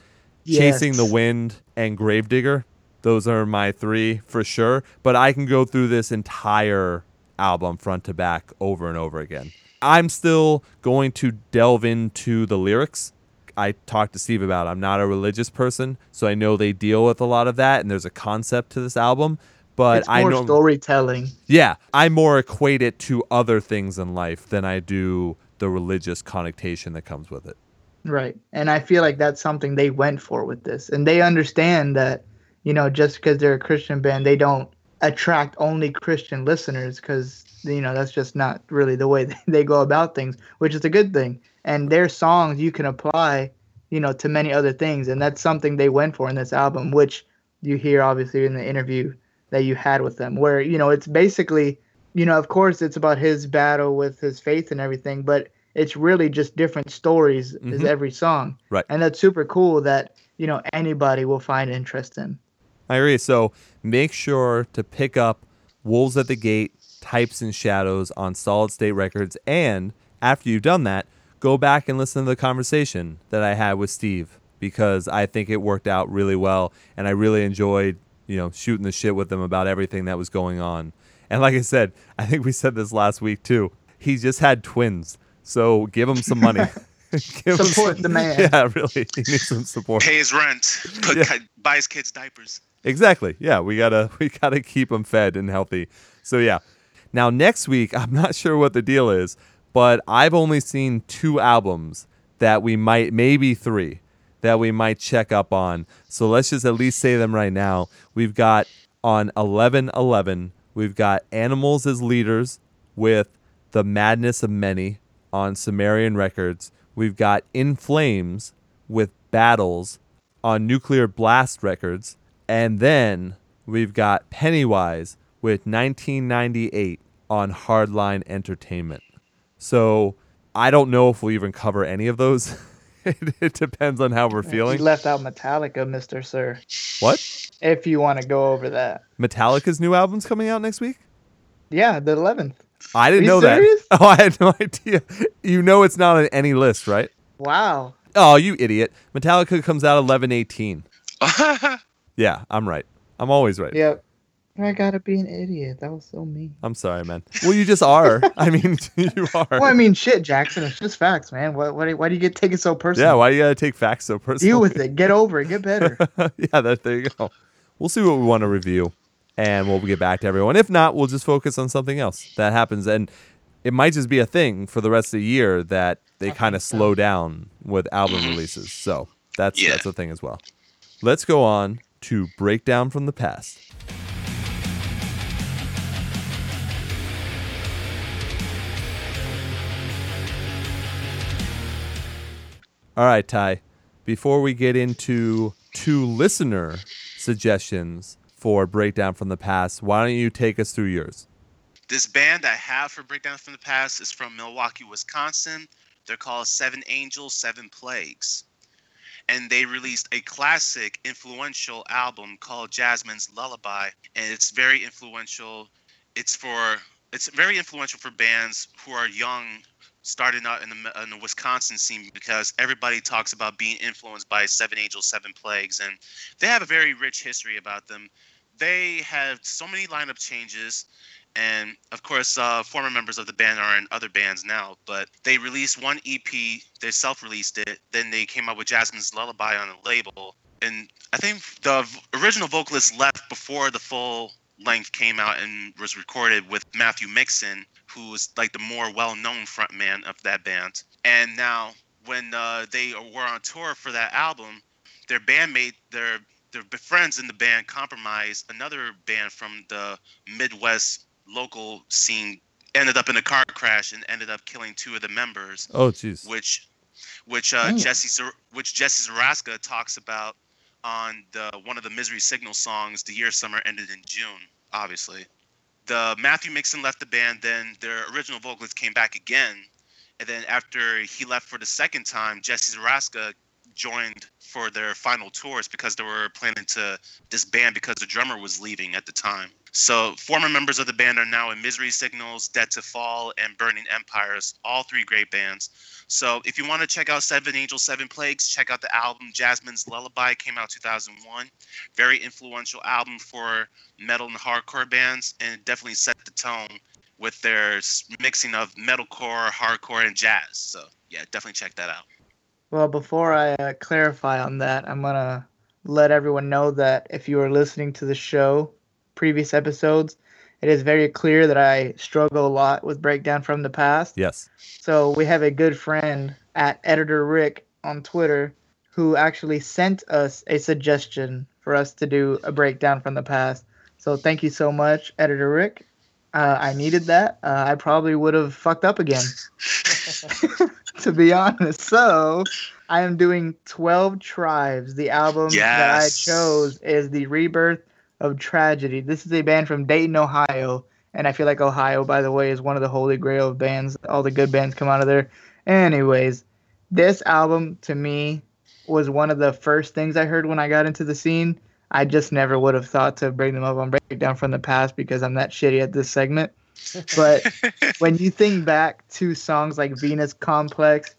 Chasing the Wind, and Gravedigger. Those are my three for sure. But I can go through this entire album front to back over and over again. I'm still going to delve into the lyrics. I talked to Steve about it. I'm not a religious person, so I know they deal with a lot of that, and there's a concept to this album. But it's more storytelling. Yeah, I more equate it to other things in life than I do the religious connotation that comes with it. Right, and I feel like that's something they went for with this, and they understand that, you know, just because they're a Christian band, they don't attract only Christian listeners, because, you know, that's just not really the way they go about things, which is a good thing. And their songs you can apply, you know, to many other things, and that's something they went for in this album, which you hear obviously in the interview that you had with them, where, you know, it's basically, you know, of course it's about his battle with his faith and everything, but it's really just different stories is every song. Right. And that's super cool that, you know, anybody will find interest in. I agree. So make sure to pick up Wolves at the Gate, Types and Shadows on Solid State Records. And after you've done that, go back and listen to the conversation that I had with Steve, because I think it worked out really well. And I really enjoyed, you know, shooting the shit with him about everything that was going on. And like I said, I think we said this last week too, he just had twins. So give him some money. Support the man. Yeah, really. He needs some support. Pay his rent. Buy his kids diapers. Exactly. Yeah, we gotta keep them fed and healthy. So yeah. Now next week, I'm not sure what the deal is, but I've only seen two albums that we might, maybe three, that we might check up on. So let's just at least say them right now. We've got on 11/11, we've got Animals as Leaders with The Madness of Many on Sumerian Records. We've got In Flames with Battles on Nuclear Blast Records. And then we've got Pennywise with 1998 on Hardline Entertainment. So I don't know if we'll even cover any of those. It depends on how we're feeling. You left out Metallica, Mr. Sir. What? If you want to go over that. Metallica's new album's coming out next week? Yeah, the 11th. I didn't know serious? That. Oh, I had no idea. You know it's not on any list, right? Wow. Oh, you idiot. Metallica comes out 11/18. Yeah, I'm right. I'm always right. Yep. I gotta be an idiot. That was so mean. I'm sorry, man. Well, you just are. I mean, you are. Well, I mean, shit, Jackson. It's just facts, man. Why do you get taken so personally? Yeah, why do you gotta take facts so personally? Deal with it. Get over it. Get better. Yeah, there you go. We'll see what we want to review, and we'll get back to everyone. If not, we'll just focus on something else that happens, and it might just be a thing for the rest of the year that they kind of slow down with album releases. So that's a thing as well. Let's go on to Breakdown from the Past. All right, Ty, before we get into two listener suggestions for Breakdown from the Past, why don't you take us through yours? This band I have for Breakdown from the Past is from Milwaukee, Wisconsin. They're called Seven Angels, Seven Plagues. And they released a classic, influential album called Jasmine's Lullaby. And it's very influential. It's very influential for bands who are young, starting out in the Wisconsin scene, because everybody talks about being influenced by Seven Angels, Seven Plagues, and they have a very rich history about them. They have so many lineup changes, and of course, former members of the band are in other bands now, but they released one EP, they self-released it, then they came out with Jasmine's Lullaby on the label, and I think the original vocalist left before the full length came out and was recorded with Matthew Mixon, who was like the more well-known frontman of that band. And now when they were on tour for that album, their bandmate, their friends in the band compromised another band from the Midwest local scene, ended up in a car crash and ended up killing two of the members. Oh, jeez. Which Jesse Zaraska talks about on one of the Misery Signal songs, The Year Summer Ended in June, obviously. Matthew Mixon left the band, then their original vocalist came back again. And then after he left for the second time, Jesse Zaraska joined for their final tours because they were planning to disband because the drummer was leaving at the time. So former members of the band are now in Misery Signals, Dead to Fall, and Burning Empires, all three great bands. So if you want to check out Seven Angels, Seven Plagues, check out the album Jasmine's Lullaby, came out 2001. Very influential album for metal and hardcore bands, and definitely set the tone with their mixing of metalcore, hardcore, and jazz. So yeah, definitely check that out. Well, before I clarify on that, I'm going to let everyone know that if you are listening to the show, previous episodes, it is very clear that I struggle a lot with Breakdown from the Past. Yes. So we have a good friend at Editor Rick on Twitter who actually sent us a suggestion for us to do a Breakdown from the Past. So thank you so much, Editor Rick. I needed that. I probably would have fucked up again. To be honest, so I am doing 12 Tribes. The album that I chose is The Rebirth of Tragedy. This is a band from Dayton, Ohio. And I feel like Ohio, by the way, is one of the holy grail of bands. All the good bands come out of there. Anyways, this album, to me, was one of the first things I heard when I got into the scene. I just never would have thought to bring them up on Breakdown from the Past because I'm that shitty at this segment. But when you think back to songs like Venus Complex,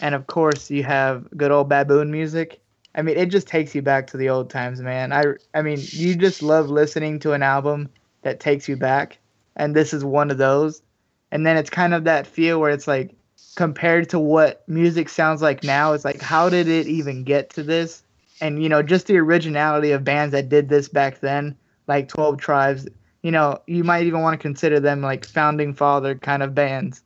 and of course you have good old baboon music, I mean, it just takes you back to the old times, man. I mean, you just love listening to an album that takes you back, and this is one of those. And then it's kind of that feel where it's like, compared to what music sounds like now, it's like, how did it even get to this? And, you know, just the originality of bands that did this back then, like 12 Tribes. You know, you might even want to consider them like founding father kind of bands.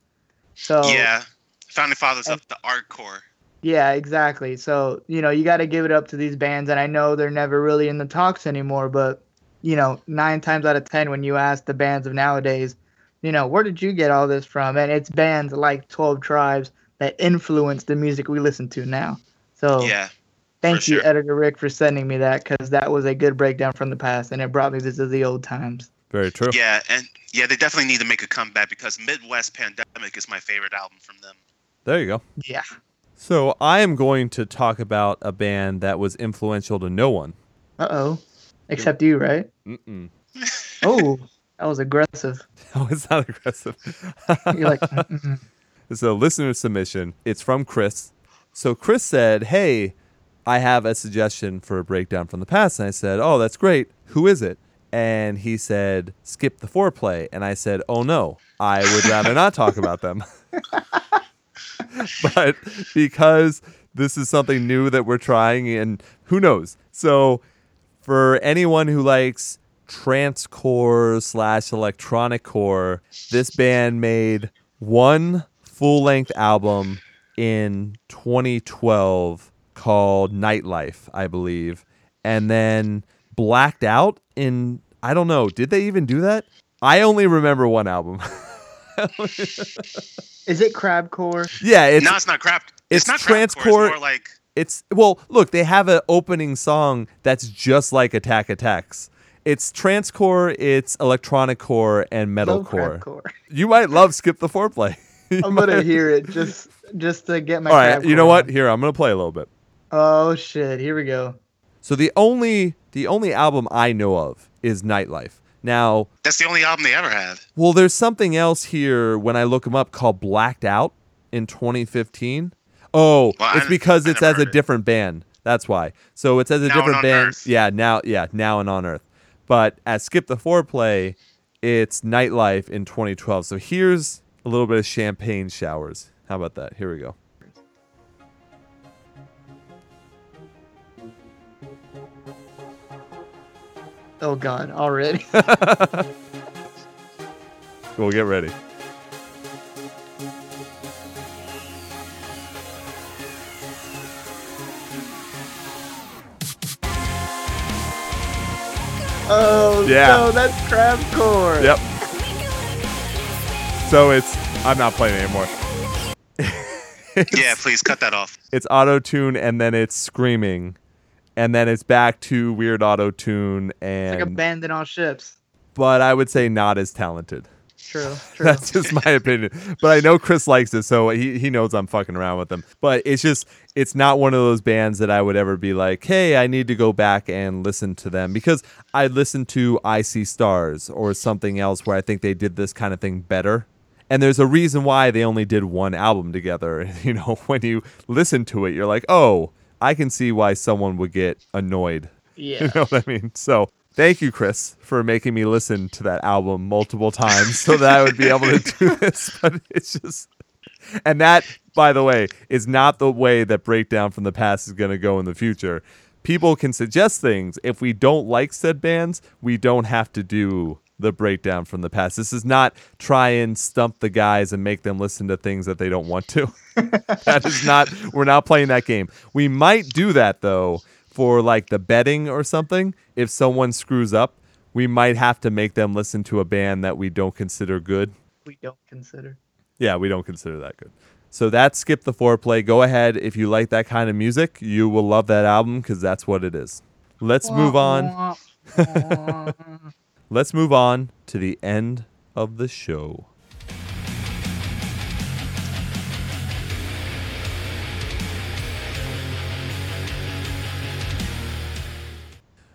So yeah, founding fathers of the art core. Yeah, exactly. So, you know, you got to give it up to these bands. And I know they're never really in the talks anymore. But, you know, 9 times out of 10 when you ask the bands of nowadays, you know, where did you get all this from? And it's bands like 12 Tribes that influence the music we listen to now. So yeah, thank you, Editor Rick, for sending me that, because that was a good Breakdown from the Past. And it brought me to the old times. Very true. Yeah, and yeah, they definitely need to make a comeback because Midwest Pandemic is my favorite album from them. There you go. Yeah. So I am going to talk about a band that was influential to no one. Uh-oh. Except you, right? Mm-mm. Oh, that was aggressive. No, it's not aggressive. You're like, mm-mm. It's a listener submission. It's from Chris. So Chris said, hey, I have a suggestion for a Breakdown from the Past. And I said, oh, that's great. Who is it? And he said, skip the foreplay. And I said, oh, no, I would rather not talk about them. But because this is something new that we're trying, and who knows? So for anyone who likes transcore / electronic core, this band made one full-length album in 2012 called Nightlife, I believe. And then blacked out in... I don't know. Did they even do that? I only remember one album. Is it crabcore? Yeah, it's not crab. It's not transcore. It's more like look, they have an opening song that's just like Attack Attacks. It's transcore, it's electronic core, and metalcore. You might love Skip the Foreplay. I'm gonna hear it just to get my. All right, you know what? Here, I'm gonna play a little bit. Oh shit! Here we go. So the only album I know of is Nightlife. Now, that's the only album they ever had. Well, there's something else here when I look them up called Blacked Out in 2015. Oh, well, it's because it's as a different band. That's why. So it's as a different band. Earth. Yeah, now and on Earth. But as Skip the Foreplay, it's Nightlife in 2012. So here's a little bit of Champagne Showers. How about that? Here we go. Oh, God, already. Well, get ready. Oh, yeah. No, that's crabcore. Yep. So I'm not playing anymore. Yeah, please cut that off. It's auto-tune, and then it's screaming. And then it's back to weird auto-tune. And... it's like abandon all ships. But I would say not as talented. True. That's just my opinion. But I know Chris likes it, so he knows I'm fucking around with them. But it's not one of those bands that I would ever be like, hey, I need to go back and listen to them. Because I listened to I See Stars or something else where I think they did this kind of thing better. And there's a reason why they only did one album together. You know, when you listen to it, you're like, oh... I can see why someone would get annoyed. Yeah. You know what I mean? So thank you, Chris, for making me listen to that album multiple times so that I would be able to do this. But it's just... and that, by the way, is not the way that Breakdown from the Past is going to go in the future. People can suggest things. If we don't like said bands, we don't have to do the Breakdown from the Past. This is not try and stump the guys and make them listen to things that they don't want to. That is not, we're not playing that game. We might do that though for like the betting or something. If someone screws up, we might have to make them listen to a band that we don't consider good. Yeah, we don't consider that good. So that's Skip the Foreplay. Go ahead. If you like that kind of music, you will love that album because that's what it is. Let's move on. Let's move on to the end of the show.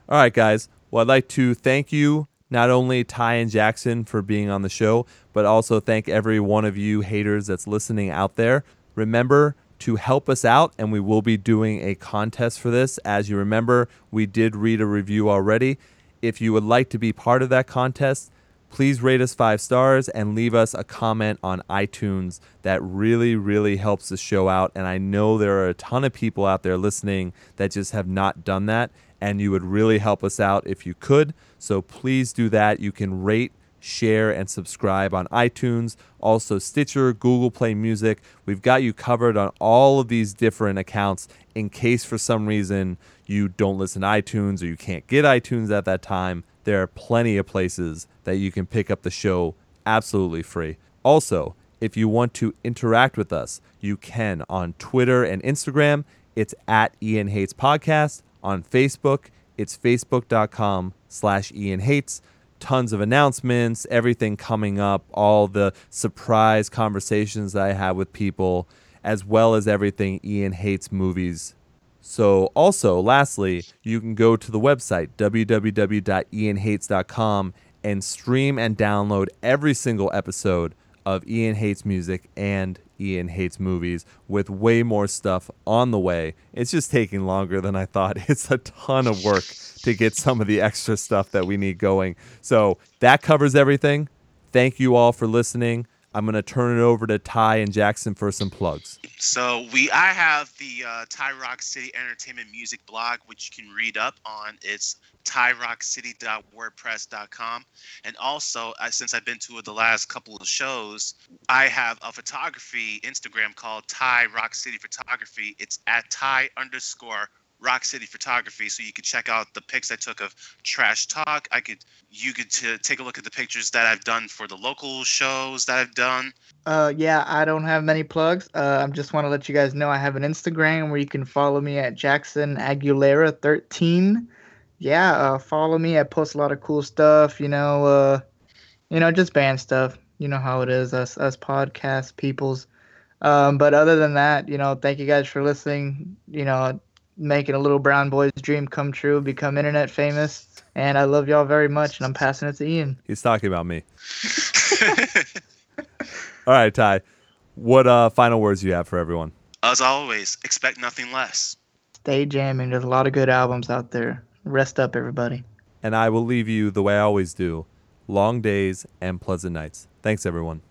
All right, guys. Well, I'd like to thank you, not only Ty and Jackson for being on the show, but also thank every one of you haters that's listening out there. Remember to help us out, and we will be doing a contest for this. As you remember, we did read a review already. If you would like to be part of that contest, please rate us 5 stars and leave us a comment on iTunes. That really, really helps the show out. And I know there are a ton of people out there listening that just have not done that. And you would really help us out if you could. So please do that. You can rate, share, and subscribe on iTunes. Also Stitcher, Google Play Music. We've got you covered on all of these different accounts in case for some reason you don't listen to iTunes or you can't get iTunes at that time. There are plenty of places that you can pick up the show absolutely free. Also, if you want to interact with us, you can on Twitter and Instagram. It's @IanHatesPodcast. On Facebook, it's facebook.com/IanHates. Tons of announcements, everything coming up, all the surprise conversations that I have with people, as well as everything Ian Hates Movies. So also, lastly, you can go to the website, www.ianhates.com, and stream and download every single episode of Ian Hates Music and Ian Hates Movies, with way more stuff on the way. It's just taking longer than I thought. It's a ton of work to get some of the extra stuff that we need going. So that covers everything. Thank you all for listening. I'm going to turn it over to Ty and Jackson for some plugs. So I have the Ty Rock City Entertainment Music blog, which you can read up on. It's tyrockcity.wordpress.com. And also, since I've been to the last couple of shows, I have a photography Instagram called Ty Rock City Photography. It's at @Ty_Rock City Photography, so you can check out the pics I took of Trash Talk. You could take a look at the pictures that I've done for the local shows that I've done. Yeah, I don't have many plugs. I just want to let you guys know I have an Instagram where you can follow me at Jackson Aguilera 13. Yeah, follow me. I post a lot of cool stuff. Just band stuff. You know how it is, us podcast peoples. But other than that, thank you guys for listening. Making a little brown boy's dream come true, become internet famous, and I love y'all very much, and I'm passing it to Ian. He's talking about me. All right, Ty, what final words do you have for everyone? As always, expect nothing less. Stay jamming. There's a lot of good albums out there. Rest up, everybody. And I will leave you the way I always do. Long days and pleasant nights. Thanks, everyone.